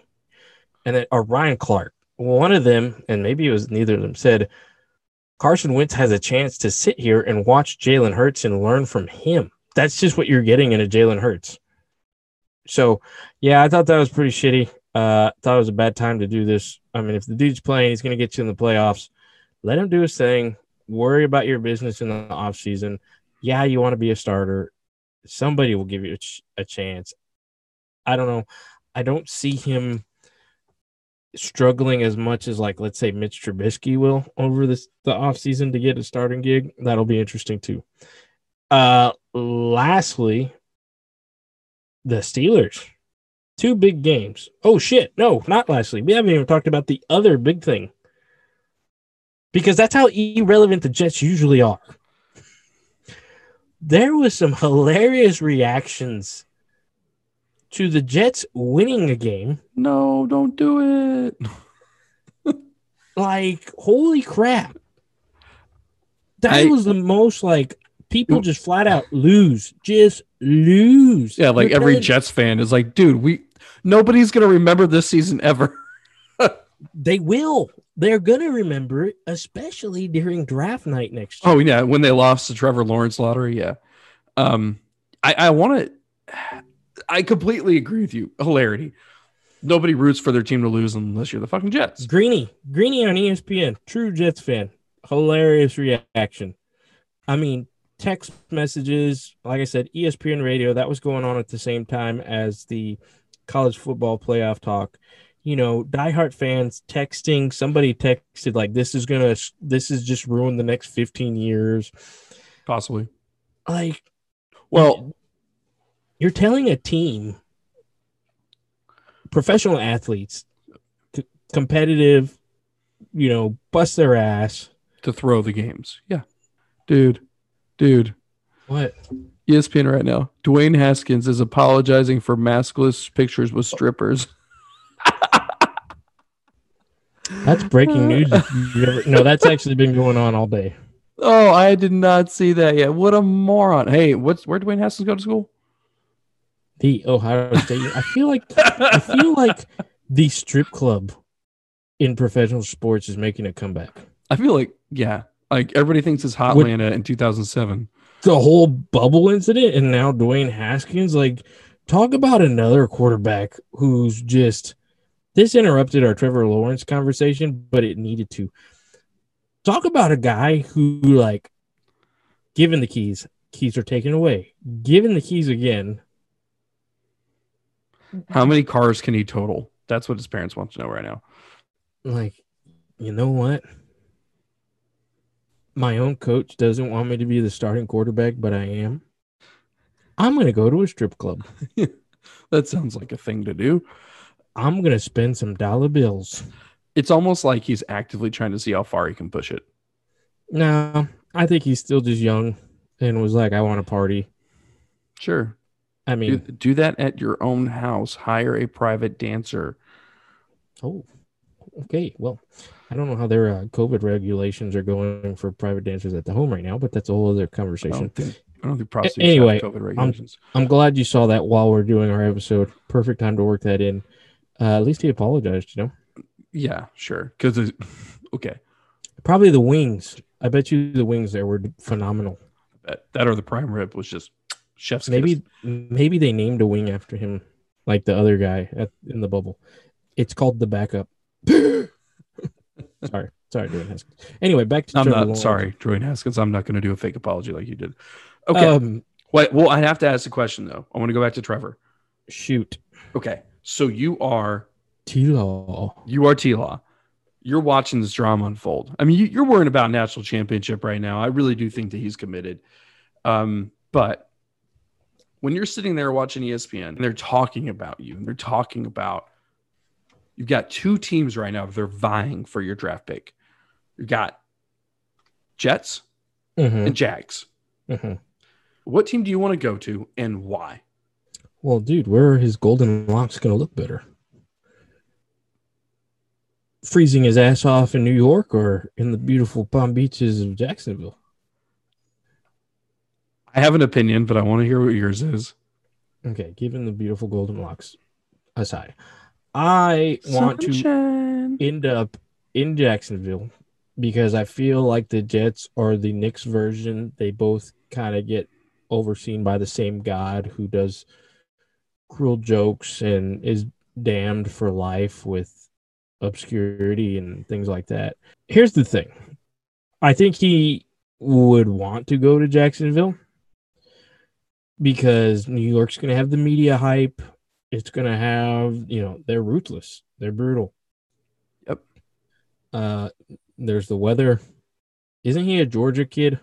and then or Ryan Clark. One of them, and maybe it was neither of them, said Carson Wentz has a chance to sit here and watch Jalen Hurts and learn from him. That's just what you're getting in a Jalen Hurts. So, yeah, I thought that was pretty shitty. Uh, I thought it was a bad time to do this. I mean, if the dude's playing, he's going to get you in the playoffs. Let him do his thing. Worry about your business in the offseason. Yeah, you want to be a starter. Somebody will give you a, ch- a chance. I don't know. I don't see him struggling as much as, like, let's say Mitch Trubisky will over this, the offseason to get a starting gig. That'll be interesting, too. Uh, lastly, the Steelers, two big games. Oh, shit. No, not lastly. We haven't even talked about the other big thing, because that's how irrelevant the Jets usually are. There was some hilarious reactions to the Jets winning a game. No, don't do it. Like, holy crap. That I, was the most, like, people just flat out lose. Just lose. Yeah, like, every Jets fan is like, dude, we nobody's going to remember this season ever. They will. They're going to remember it, especially during draft night next year. Oh, yeah, when they lost the Trevor Lawrence lottery, yeah. Um, I, I want to... I completely agree with you. Hilarity. Nobody roots for their team to lose unless you're the fucking Jets. Greeny. Greeny on E S P N. True Jets fan. Hilarious reaction. I mean, text messages. Like I said, E S P N radio. That was going on at the same time as the college football playoff talk. You know, diehard fans texting. Somebody texted, like, this is going to, this is just ruined the next fifteen years. Possibly. Like, well, you're telling a team, professional athletes, c- competitive, you know, bust their ass. To throw the games. Yeah. Dude. Dude. What? E S P N right now. Dwayne Haskins is apologizing for maskless pictures with strippers. That's breaking news. No, that's actually been going on all day. Oh, I did not see that yet. What a moron. Hey, what's where did Dwayne Haskins go to school? The Ohio State. I feel like I feel like the strip club in professional sports is making a comeback. I feel like, yeah, like everybody thinks it's Hotlanta in two thousand seven. The whole bubble incident, and now Dwayne Haskins. Like, talk about another quarterback who's just. This interrupted our Trevor Lawrence conversation, but it needed to. Talk about a guy who, like, given the keys, keys are taken away. Given the keys again. How many cars can he total? That's what his parents want to know right now. Like, you know what? My own coach doesn't want me to be the starting quarterback, but I am. I'm going to go to a strip club. That sounds like a thing to do. I'm going to spend some dollar bills. It's almost like he's actively trying to see how far he can push it. No, I think he's still just young and was like, I want to party. Sure. I mean, do, do that at your own house. Hire a private dancer. Oh, okay. Well, I don't know how their uh, COVID regulations are going for private dancers at the home right now, but that's a whole other conversation. Think, I don't think prostate anyway, COVID regulations. I'm, I'm glad you saw that while we're doing our episode. Perfect time to work that in. Uh, at least he apologized, you know? Yeah, sure. Because, okay. Probably the wings. I bet you the wings there were phenomenal. That, that or the prime rib was just chef's kiss. Maybe, maybe they named a wing after him, like the other guy at, in the bubble. It's called the backup. Sorry. Sorry, Dwayne Haskins. Anyway, back to I'm Trevor not Lawrence. Sorry, Dwayne Haskins. I'm not going to do a fake apology like you did. Okay. Um, Wait, well, I have to ask a question, though. I want to go back to Trevor. Shoot. Okay. So you are T-Law. You are T-Law. You're watching this drama unfold. I mean, you, you're worrying about national championship right now. I really do think that he's committed. Um, but when you're sitting there watching E S P N and they're talking about you and they're talking about you've got two teams right now. They're vying for your draft pick. You've got Jets mm-hmm. and Jags. Mm-hmm. What team do you want to go to and why? Well, dude, where are his golden locks going to look better? Freezing his ass off in New York or in the beautiful Palm Beaches of Jacksonville? I have an opinion, but I want to hear what yours is. Okay, given the beautiful golden locks aside, I want Sunshine. to end up in Jacksonville because I feel like the Jets are the Knicks version. They both kind of get overseen by the same God who does cruel jokes and is damned for life with obscurity and things like that. Here's the thing. I think he would want to go to Jacksonville because New York's going to have the media hype. It's going to have, you know, they're ruthless. They're brutal. Yep. Uh, there's the weather. Isn't he a Georgia kid?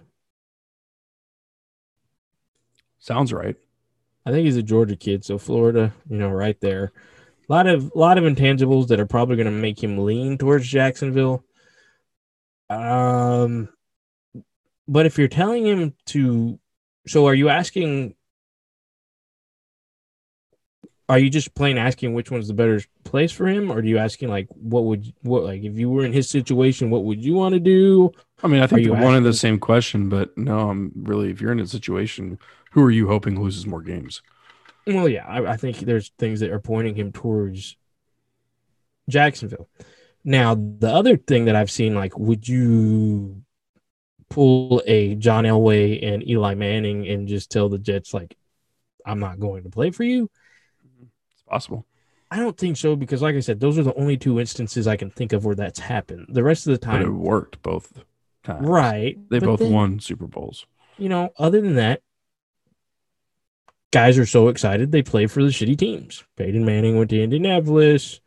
Sounds right. I think he's a Georgia kid. So Florida, you know, right there. A lot of, lot of intangibles that are probably going to make him lean towards Jacksonville. Um, but if you're telling him to, so are you asking, Are you just plain asking which one's the better place for him, or do you asking like what would what like if you were in his situation, what would you want to do? I mean, I think they're one and the same question, but no, I'm really if you're in a situation, who are you hoping loses more games? Well, yeah, I, I think there's things that are pointing him towards Jacksonville. Now, the other thing that I've seen, like, would you pull a John Elway and Eli Manning and just tell the Jets like, I'm not going to play for you? Possible. I don't think so because, like I said, those are the only two instances I can think of where that's happened. The rest of the time, but it worked both times, right? They both then, won Super Bowls. You know, other than that, guys are so excited they play for the shitty teams. Peyton Manning went to Indianapolis.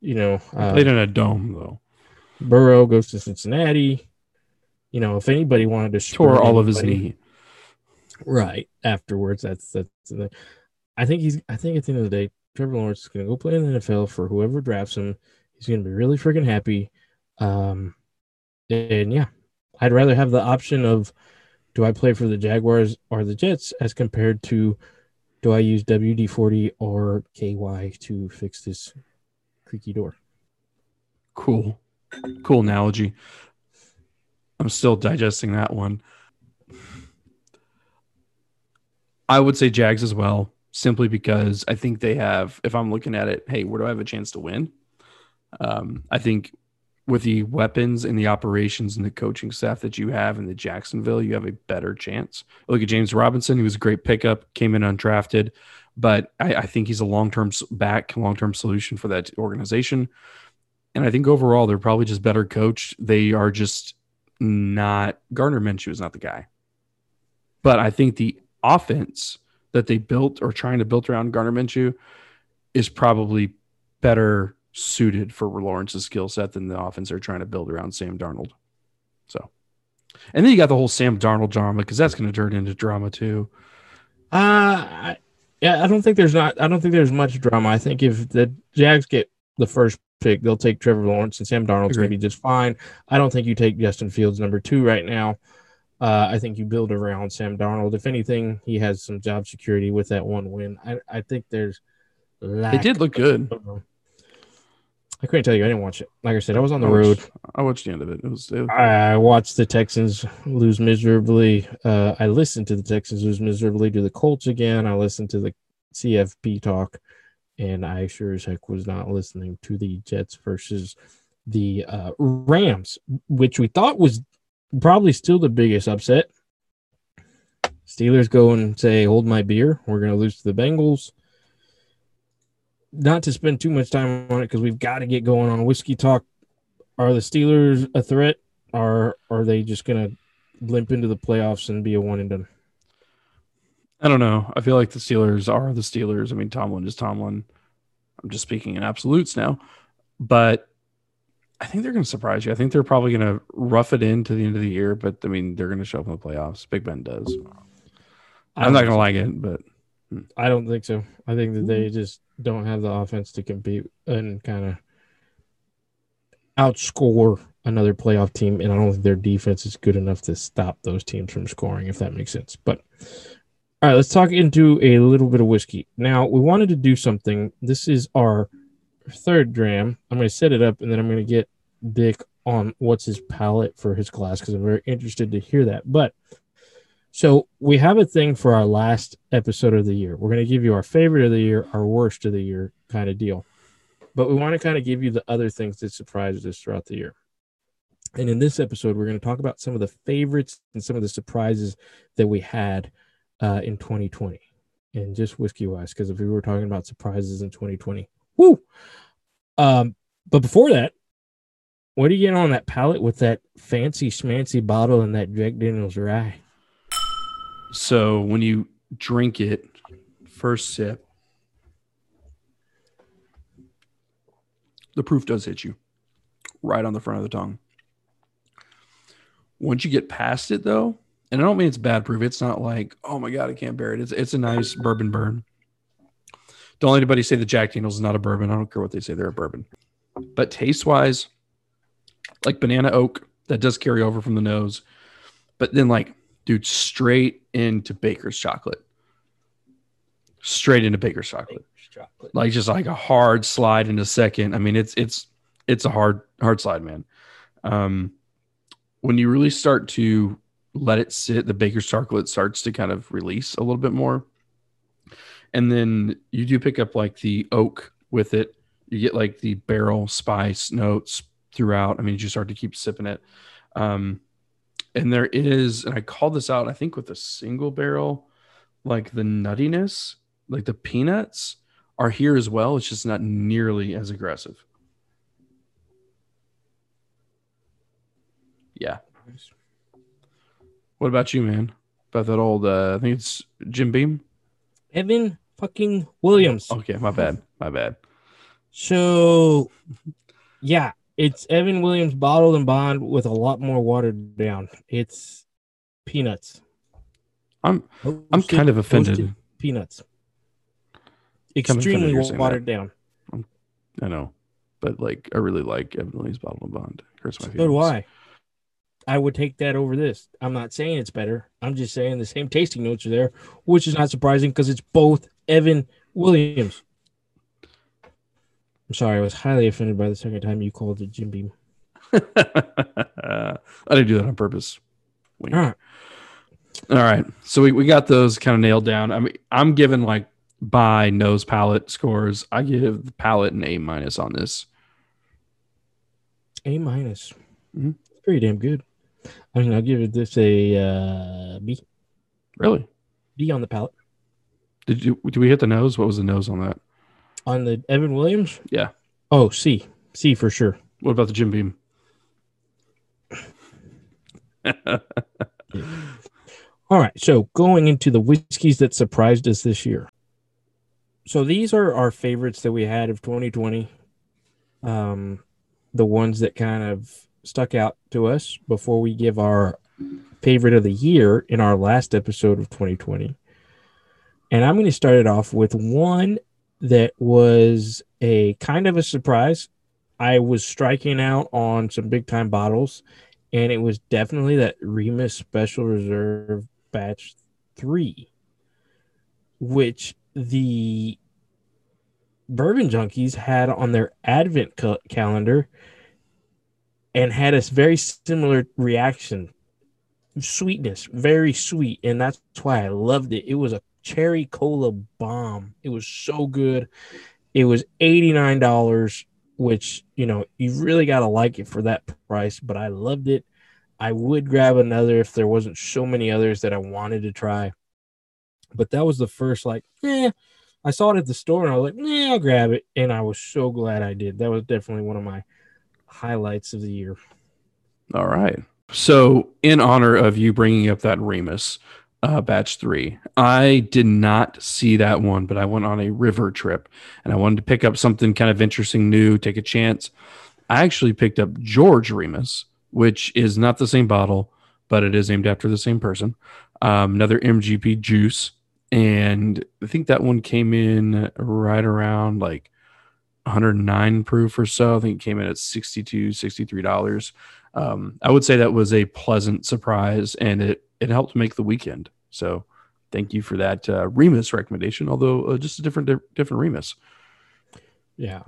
You know, uh, played in a dome though. Burrow goes to Cincinnati. You know, if anybody wanted to tore all anybody, of his knee, right afterwards, that's that's. The, I think he's. I think at the end of the day. Trevor Lawrence is going to go play in the N F L for whoever drafts him. He's going to be really freaking happy. Um, and, yeah, I'd rather have the option of do I play for the Jaguars or the Jets as compared to do I use W D forty or K Y to fix this creaky door? Cool. Cool analogy. I'm still digesting that one. I would say Jags as well. Simply because I think they have, if I'm looking at it, hey, where do I have a chance to win? Um, I think with the weapons and the operations and the coaching staff that you have in the Jacksonville, you have a better chance. Look at James Robinson. He was a great pickup, came in undrafted, but I, I think he's a long-term back, long-term solution for that organization. And I think overall, they're probably just better coached. They are just not, Gardner Minshew is not the guy. But I think the offense that they built or trying to build around Gardner Minshew is probably better suited for Lawrence's skill set than the offense they're trying to build around Sam Darnold. So, and then you got the whole Sam Darnold drama because that's going to turn into drama too. Uh, I, yeah, I don't think there's not. I don't think there's much drama. I think if the Jags get the first pick, they'll take Trevor Lawrence and Sam Darnold's going to be just fine. I don't think you take Justin Fields number two right now. Uh, I think you build around Sam Darnold. If anything, he has some job security with that one win. I, I think there's lack. They did look good. I couldn't tell you. I didn't watch it. Like I said, I was on the I watched, road. I watched the end of it. It was. It was I watched the Texans lose miserably. Uh, I listened to the Texans lose miserably to the Colts again. I listened to the C F P talk, and I sure as heck was not listening to the Jets versus the uh, Rams, which we thought was probably still the biggest upset. Steelers go and say, hold my beer. We're going to lose to the Bengals. Not to spend too much time on it because we've got to get going on whiskey talk. Are the Steelers a threat? Or are they just going to limp into the playoffs and be a one and done? I don't know. I feel like the Steelers are the Steelers. I mean, Tomlin is Tomlin. I'm just speaking in absolutes now. But I think they're going to surprise you. I think they're probably going to rough it in to the end of the year. But, I mean, they're going to show up in the playoffs. Big Ben does. I'm not going to like it, but. I don't think so. I think that they just don't have the offense to compete and kind of outscore another playoff team. And I don't think their defense is good enough to stop those teams from scoring, if that makes sense. But all right, let's talk into a little bit of whiskey. Now, we wanted to do something. This is our third dram. I'm going to set it up, and then I'm going to get Dick on what's his palate for his class because I'm very interested to hear that. But so we have a thing for our last episode of the year. We're going to give you our favorite of the year, our worst of the year kind of deal. But we want to kind of give you the other things that surprised us throughout the year. And in this episode, we're going to talk about some of the favorites and some of the surprises that we had uh, in twenty twenty. And just whiskey-wise, because if we were talking about surprises in twenty twenty, woo! Um, but before that, what do you get on that palate with that fancy schmancy bottle and that Jack Daniels rye? So when you drink it, first sip, the proof does hit you right on the front of the tongue. Once you get past it, though, and I don't mean it's bad proof. It's not like, oh, my God, I can't bear it. It's it's a nice bourbon burn. Don't let anybody say the Jack Daniels is not a bourbon. I don't care what they say. They're a bourbon. But taste-wise, like banana oak, that does carry over from the nose. But then like, dude, straight into Baker's chocolate. Straight into Baker's chocolate. Baker's chocolate. Like just like a hard slide in a second. I mean, it's it's it's a hard hard slide, man. Um, when you really start to let it sit, the Baker's chocolate starts to kind of release a little bit more. And then you do pick up like the oak with it. You get like the barrel spice notes throughout. I mean, you just start to keep sipping it. Um And there is, and I called this out, I think with a single barrel, like the nuttiness, like the peanuts are here as well. It's just not nearly as aggressive. Yeah. What about you, man? About that old, uh, I think it's Jim Beam? Evan fucking Williams. Okay, my bad. My bad. So, yeah. It's Evan Williams bottled and bond with a lot more watered down. It's peanuts. I'm Hosted, I'm kind of offended. Peanuts. Extremely kind of watered down. I'm, I know. But like I really like Evan Williams bottled and bond. Hurts my feelings. So do I. I would take that over this. I'm not saying it's better. I'm just saying the same tasting notes are there, which is not surprising because it's both Evan Williams. I'm sorry, I was highly offended by the second time you called it Jim Beam. I didn't do that on purpose. Wait. All right. All right. So we, we got those kind of nailed down. I mean, I'm giving like by nose palate scores. I give the palate an A minus on this. A minus. Mm-hmm. Pretty damn good. I mean, I'll give it this a uh, B. Really? B on the palate. Did you did we hit the nose? What was the nose on that? On the Evan Williams? Yeah. Oh, C. C for sure. What about the Jim Beam? Yeah. All right. So going into the whiskeys that surprised us this year. So these are our favorites that we had of twenty twenty. Um, the ones that kind of stuck out to us before we give our favorite of the year in our last episode of twenty twenty. And I'm going to start it off with one that was a kind of a surprise. I was striking out on some big time bottles, and it was definitely that Remus Special Reserve Batch three, which the Bourbon Junkies had on their advent ca- calendar and had a very similar reaction. Sweetness, very sweet, and that's why I loved it. It was a cherry cola bomb. It was so good. It was eighty-nine dollars, which, you know, you really got to like it for that price, but I loved it. I would grab another if there wasn't so many others that I wanted to try. But that was the first, like, eh. I saw it at the store, and I was like, eh, I'll grab it, and I was so glad I did. That was definitely one of my highlights of the year. All right. So in honor of you bringing up that Remus uh, batch three, I did not see that one, but I went on a river trip and I wanted to pick up something kind of interesting, new, take a chance. I actually picked up George Remus, which is not the same bottle, but it is named after the same person. Um, another M G P juice. And I think that one came in right around like one oh nine proof or so. I think it came in at sixty-two dollars, sixty-three dollars. Um, I would say that was a pleasant surprise, and it, it helped make the weekend. So thank you for that uh, Remus recommendation, although uh, just a different di- different Remus. Yeah.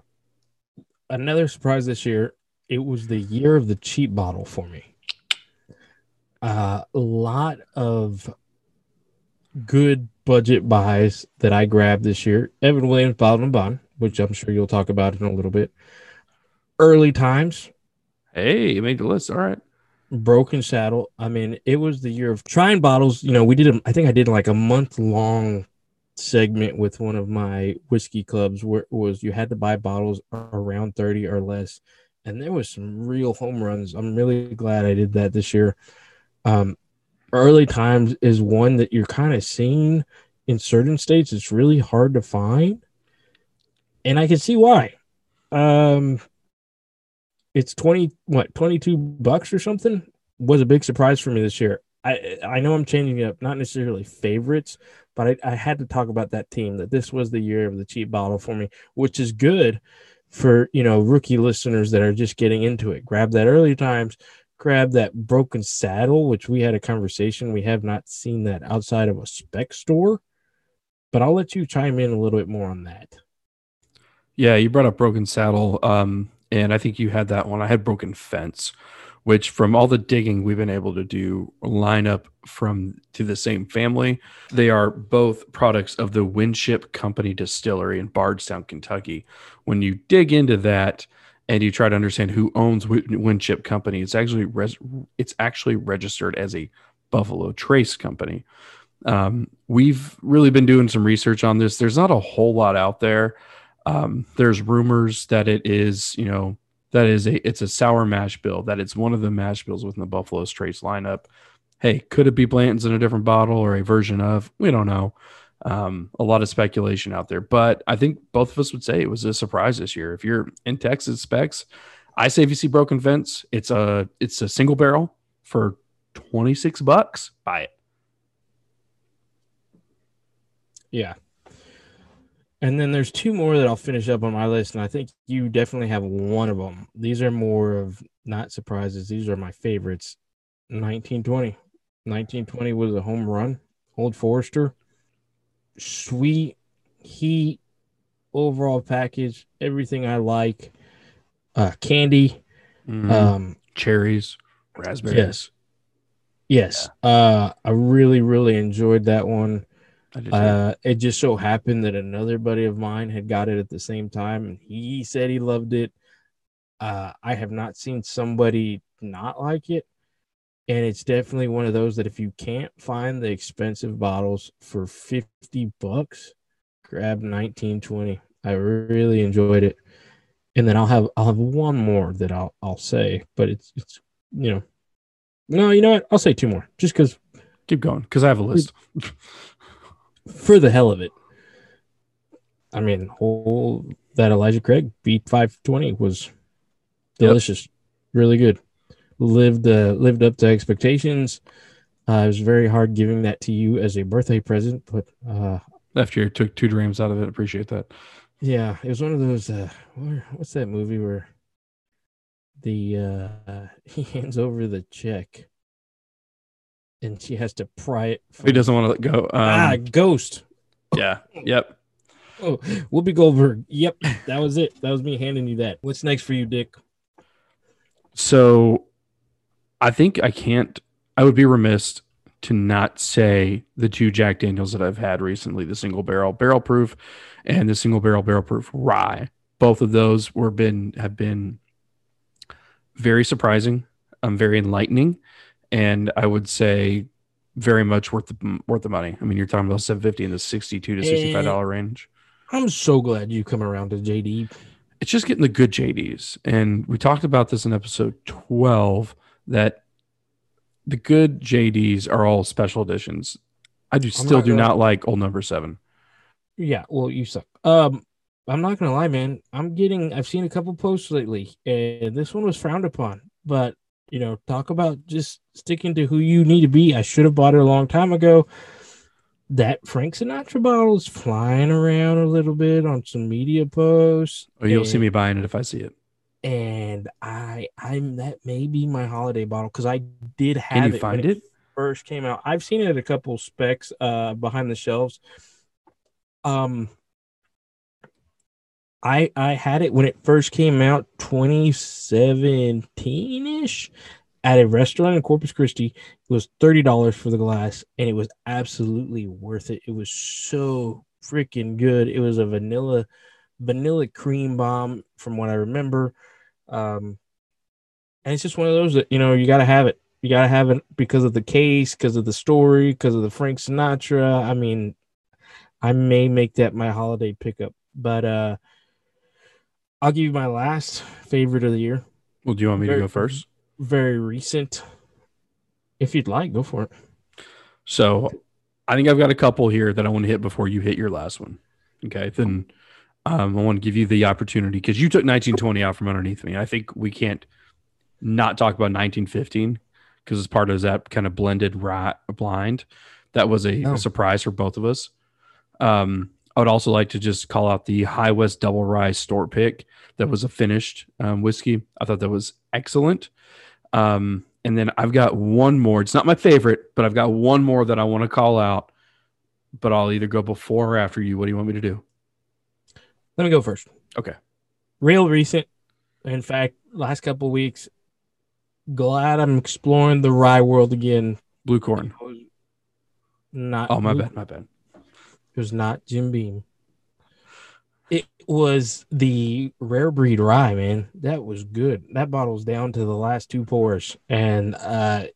Another surprise this year, it was the year of the cheap bottle for me. Uh, a lot of good budget buys that I grabbed this year. Evan Williams Bottled and Bond, which I'm sure you'll talk about in a little bit. Early Times. Hey, you made the list. All right. Broken Saddle. I mean, it was the year of trying bottles. You know, we did, a, I think I did like a month long segment with one of my whiskey clubs where it was you had to buy bottles around thirty or less. And there was some real home runs. I'm really glad I did that this year. Um, Early Times is one that you're kind of seeing in certain states. It's really hard to find. And I can see why. Um, It's twenty what twenty-two bucks or something. Was a big surprise for me this year. I I know I'm changing it up, not necessarily favorites, but I, I had to talk about that team. That this was the year of the cheap bottle for me, which is good for, you know, rookie listeners that are just getting into it. Grab that Early Times, grab that Broken Saddle, which we had a conversation. We have not seen that outside of a spec store, but I'll let you chime in a little bit more on that. Yeah, you brought up Broken Saddle. Um. And I think you had that one. I had Broken Fence, which from all the digging we've been able to do, line up from to the same family. They are both products of the Winship Company Distillery in Bardstown, Kentucky. When you dig into that and you try to understand who owns Winship Company, it's actually res- it's actually registered as a Buffalo Trace company. Um, we've really been doing some research on this. There's not a whole lot out there. Um, there's rumors that it is, you know, that is a, it's a sour mash bill, that it's one of the mash bills within the Buffalo Trace lineup. Hey, could it be Blanton's in a different bottle or a version of? We don't know. Um, a lot of speculation out there, but I think both of us would say it was a surprise this year. If you're in Texas specs, I say if you see Broken Fence, it's a, it's a single barrel for twenty-six bucks. Buy it. Yeah. And then there's two more that I'll finish up on my list, and I think you definitely have one of them. These are more of not surprises. These are my favorites. nineteen twenty. nineteen twenty was a home run. Old Forester. Sweet, heat, overall package, everything I like. Uh, candy. Mm-hmm. Um, Cherries. Raspberries. Yes. Yes. Yeah. Uh, I really, really enjoyed that one. Uh, it just so happened that another buddy of mine had got it at the same time, and he said he loved it. Uh, I have not seen somebody not like it, and it's definitely one of those that if you can't find the expensive bottles for fifty bucks, grab nineteen twenty. I really enjoyed it, and then I'll have I'll have one more that I'll I'll say, but it's it's you know, no, you know what? I'll say two more just because. Keep going, because I have a list. For the hell of it. I mean, whole, that Elijah Craig B five twenty was delicious. Yep. Really good. Lived uh, lived up to expectations. Uh, it was very hard giving that to you as a birthday present, but uh, after you took two dreams out of it, appreciate that. Yeah, it was one of those. Uh, what's that movie where the uh, he hands over the check? And she has to pry it. From- he doesn't want to let go. Um, ah, Ghost. Yeah. Yep. Oh, Whoopi Goldberg. Yep, that was it. That was me handing you that. What's next for you, Dick? So I think I can't – I would be remiss to not say the two Jack Daniels that I've had recently, the single barrel barrel proof and the single barrel barrel proof rye. Both of those were been have been very surprising, um, very enlightening, and I would say very much worth the, worth the money. I mean, you're talking about seven fifty dollars in the sixty-two to sixty-five dollars range. I'm so glad you come around to J D. It's just getting the good J Ds. And we talked about this in episode twelve, that the good J Ds are all special editions. I do still do not like old number seven. Yeah, well, you suck. Um, I'm not going to lie, man. I'm getting, I've seen a couple posts lately, and this one was frowned upon. But, you know, talk about just sticking to who you need to be. I should have bought it a long time ago. That Frank Sinatra bottle is flying around a little bit on some media posts. Oh, you'll and, see me buying it if I see it. And I, I'm that may be my holiday bottle because I did have Can you it find when it? it first came out. I've seen it at a couple specs uh, behind the shelves. Um, I I had it when it first came out, twenty seventeen-ish, at a restaurant in Corpus Christi. It was thirty dollars for the glass, and it was absolutely worth it. It was so freaking good. It was a vanilla vanilla cream bomb, from what I remember. Um, and it's just one of those that, you know, you got to have it. You got to have it because of the case, because of the story, because of the Frank Sinatra. I mean, I may make that my holiday pickup, but uh. I'll give you my last favorite of the year. Well, do you want me very, to go first? Very recent. If you'd like, go for it. So I think I've got a couple here that I want to hit before you hit your last one. Okay. Then um, I want to give you the opportunity because you took nineteen twenty out from underneath me. I think we can't not talk about nineteen fifteen because it's part of that kind of blended rye blind. That was a, oh. a surprise for both of us. Um, I would also like to just call out the High West Double Rye Store Pick. That was a finished um, whiskey. I thought that was excellent. Um, and then I've got one more. It's not my favorite, but I've got one more that I want to call out. But I'll either go before or after you. What do you want me to do? Let me go first. Okay. Real recent. In fact, last couple of weeks. Glad I'm exploring the rye world again. Blue Corn. Not. Oh, my blue. bad. My bad. It was not Jim Beam. It was the Rare Breed Rye, man. That was good. That bottle's down to the last two pours. And uh,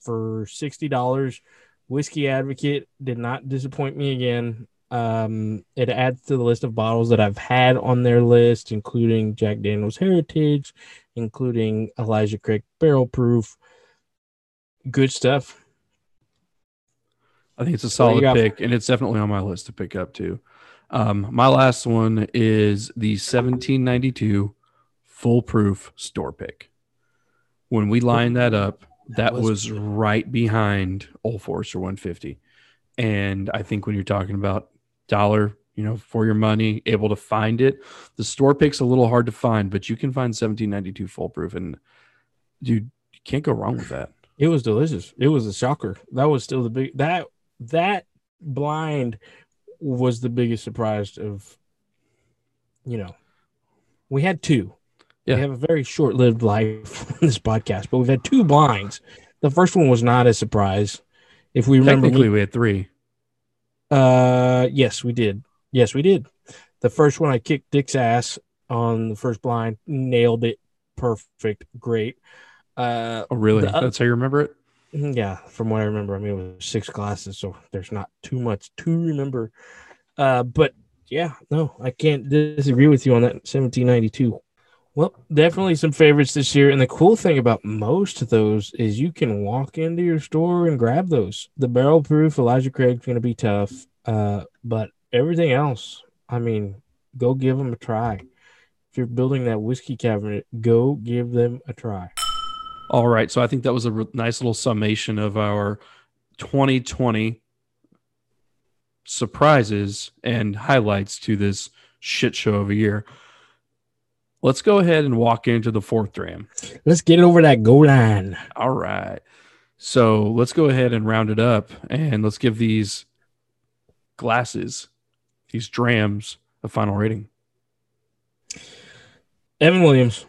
for sixty dollars, Whiskey Advocate did not disappoint me again. Um, it adds to the list of bottles that I've had on their list, including Jack Daniel's Heritage, including Elijah Craig Barrel Proof. Good stuff. I think it's a solid pick, and it's definitely on my list to pick up, too. Um, my last one is the seventeen ninety-two Foolproof Store Pick. When we lined that up, that, that was, was right behind Old Forester one fifty. And I think when you're talking about dollar, you know, for your money, able to find it, the store pick's a little hard to find, but you can find seventeen ninety-two Foolproof, and dude, you can't go wrong with that. It was delicious. It was a shocker. That was still the big – that. That blind was the biggest surprise of, you know, we had two. Yeah. We have a very short-lived life on this podcast, but we've had two blinds. The first one was not a surprise. If we remember, technically, we, we had three. Uh, yes, we did. Yes, we did. The first one, I kicked Dick's ass on the first blind, nailed it, perfect, great. Uh, oh, really? The, That's how you remember it? Yeah, from what I remember, I mean, it was six glasses, so there's not too much to remember. Uh, but, yeah, no, I can't disagree with you on that, seventeen ninety-two. Well, definitely some favorites this year, and the cool thing about most of those is you can walk into your store and grab those. The Barrel Proof, Elijah Craig's going to be tough, uh, but everything else, I mean, go give them a try. If you're building that whiskey cabinet, go give them a try. All right, so I think that was a re- nice little summation of our twenty twenty surprises and highlights to this shit show of a year. Let's go ahead and walk into the fourth dram. Let's get over that goal line. All right. So let's go ahead and round it up, and let's give these glasses these drams a final rating? Evan Williams.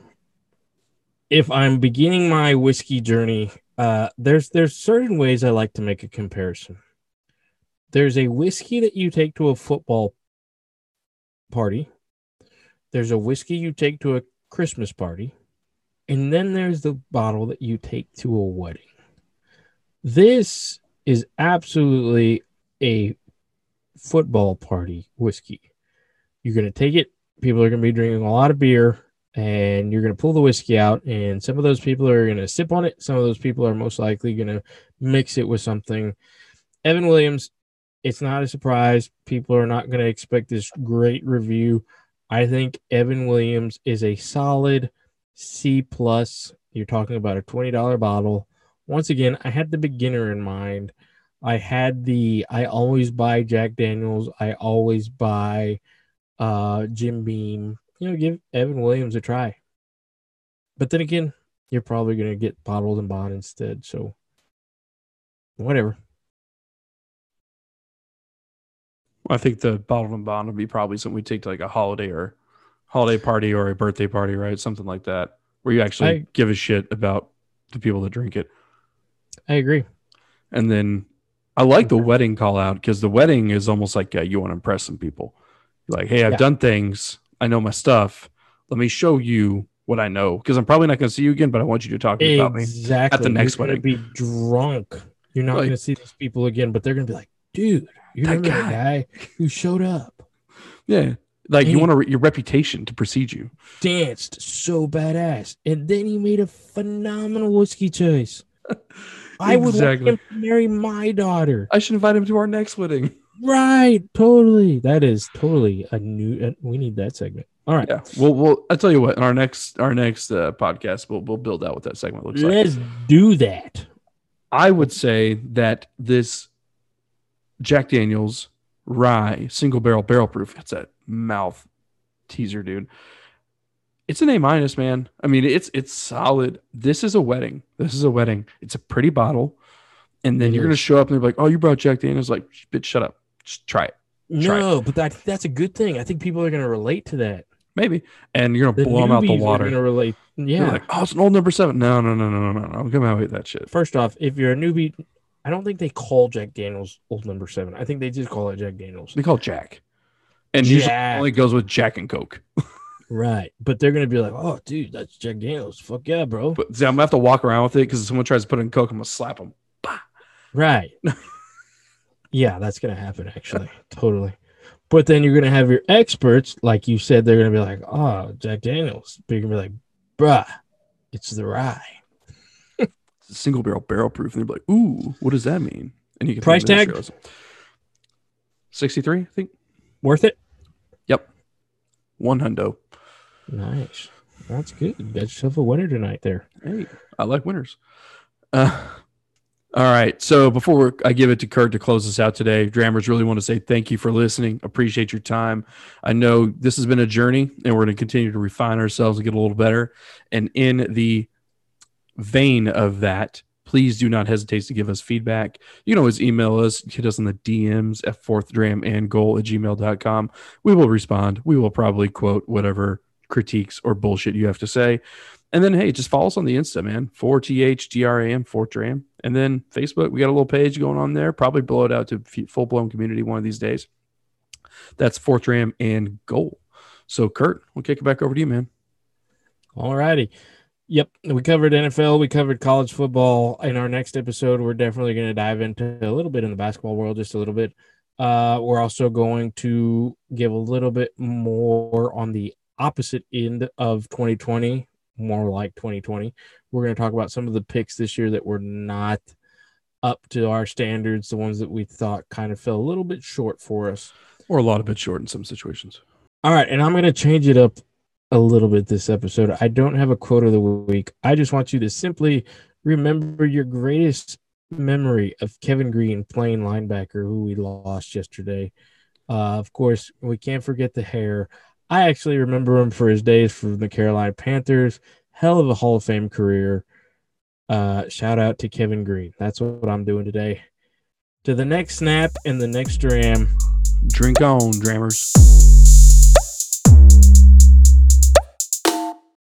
If I'm beginning my whiskey journey, uh, there's there's certain ways I like to make a comparison. There's a whiskey that you take to a football party. There's a whiskey you take to a Christmas party. And then there's the bottle that you take to a wedding. This is absolutely a football party whiskey. You're going to take it. People are going to be drinking a lot of beer. And you're going to pull the whiskey out, and some of those people are going to sip on it. Some of those people are most likely going to mix it with something. Evan Williams, it's not a surprise. People are not going to expect this great review. I think Evan Williams is a solid C plus. You're talking about a twenty dollar bottle. Once again, I had the beginner in mind. I had the, I always buy Jack Daniels. I always buy uh, Jim Beam. You know, give Evan Williams a try. But then again, you're probably going to get bottled and bond instead. So, whatever. Well, I think the bottled and bond would be probably something we take to like a holiday or holiday party or a birthday party, right? Something like that, where you actually I, give a shit about the people that drink it. I agree. And then I like the wedding call out, because the wedding is almost like uh, you want to impress some people. You're like, hey, I've yeah. done things. I know my stuff. Let me show you what I know, because I'm probably not going to see you again, but I want you to talk to me about me exactly. at the next You're wedding. You're going to be drunk. You're not like, going to see these people again, but they're going to be like, dude, you remember that guy who showed up? Yeah. Like, and you want to re- your reputation to precede you. Danced so badass. And then he made a phenomenal whiskey choice. I would exactly. want him to marry my daughter. I should invite him to our next wedding. Right, totally. That is totally a new. Uh, we need that segment. All right. Yeah. Well, we'll. I'll tell you what. In our next, our next uh, podcast, we'll we'll build out what that segment looks Let's like. Let's do that. I would say that this Jack Daniels rye single barrel barrel proof. That's a mouth teaser, dude. It's an A minus, man. I mean, it's it's solid. This is a wedding. This is a wedding. It's a pretty bottle, and then it you're is. gonna show up and they're like, "Oh, you brought Jack Daniels." Like, bitch, shut up. Just try it. Try no, it. But that that's a good thing. I think people are going to relate to that. Maybe. And you're going to blow them out the water. Are gonna relate. Yeah. You're like, oh, it's an old number seven. No, no, no, no, no, no. I'll come out with that shit. First off, if you're a newbie, I don't think they call Jack Daniels old number seven. I think they just call it Jack Daniels. They call it Jack. And usually only goes with Jack and Coke. Right. But they're going to be like, oh, dude, that's Jack Daniels. Fuck yeah, bro. But see, I'm going to have to walk around with it, because if someone tries to put in Coke, I'm going to slap them. Bah. Right. Yeah, that's going to happen, actually. Totally. But then you're going to have your experts, like you said, they're going to be like, oh, Jack Daniels. But you're going to be like, bruh, it's the rye. It's a single barrel barrel proof. And they're like, ooh, what does that mean? And you can price tag sixty-three, I think. Worth it? Yep. One hundo. Nice. That's good. You got yourself a winner tonight there. Hey, I like winners. Uh All right, so before I give it to Kurt to close us out today, Drammers really want to say thank you for listening. Appreciate your time. I know this has been a journey, and we're going to continue to refine ourselves and get a little better. And in the vein of that, please do not hesitate to give us feedback. You can always email us, hit us on the D Ms at fourth dram and goal at gmail dot com. We will respond. We will probably quote whatever critiques or bullshit you have to say. And then, hey, just follow us on the Insta, man. four T H D R A M, fourth dram. And then Facebook, we got a little page going on there. Probably blow it out to full-blown community one of these days. That's fourth dram and Goal. So, Kurt, we'll kick it back over to you, man. All righty. Yep, we covered N F L. We covered college football. In our next episode, we're definitely going to dive into a little bit in the basketball world, just a little bit. Uh, we're also going to give a little bit more on the opposite end of twenty twenty. More like twenty twenty. We're going to talk about some of the picks this year that were not up to our standards, the ones that we thought kind of fell a little bit short for us. Or a lot of bit short in some situations. All right, and I'm going to change it up a little bit this episode. I don't have a quote of the week. I just want you to simply remember your greatest memory of Kevin Green, playing linebacker, who we lost yesterday. Uh, of course, we can't forget the hair. I actually remember him for his days from the Carolina Panthers. Hell of a Hall of Fame career. Uh, shout out to Kevin Green. That's what I'm doing today. To the next snap and the next dram. Drink on, Drammers.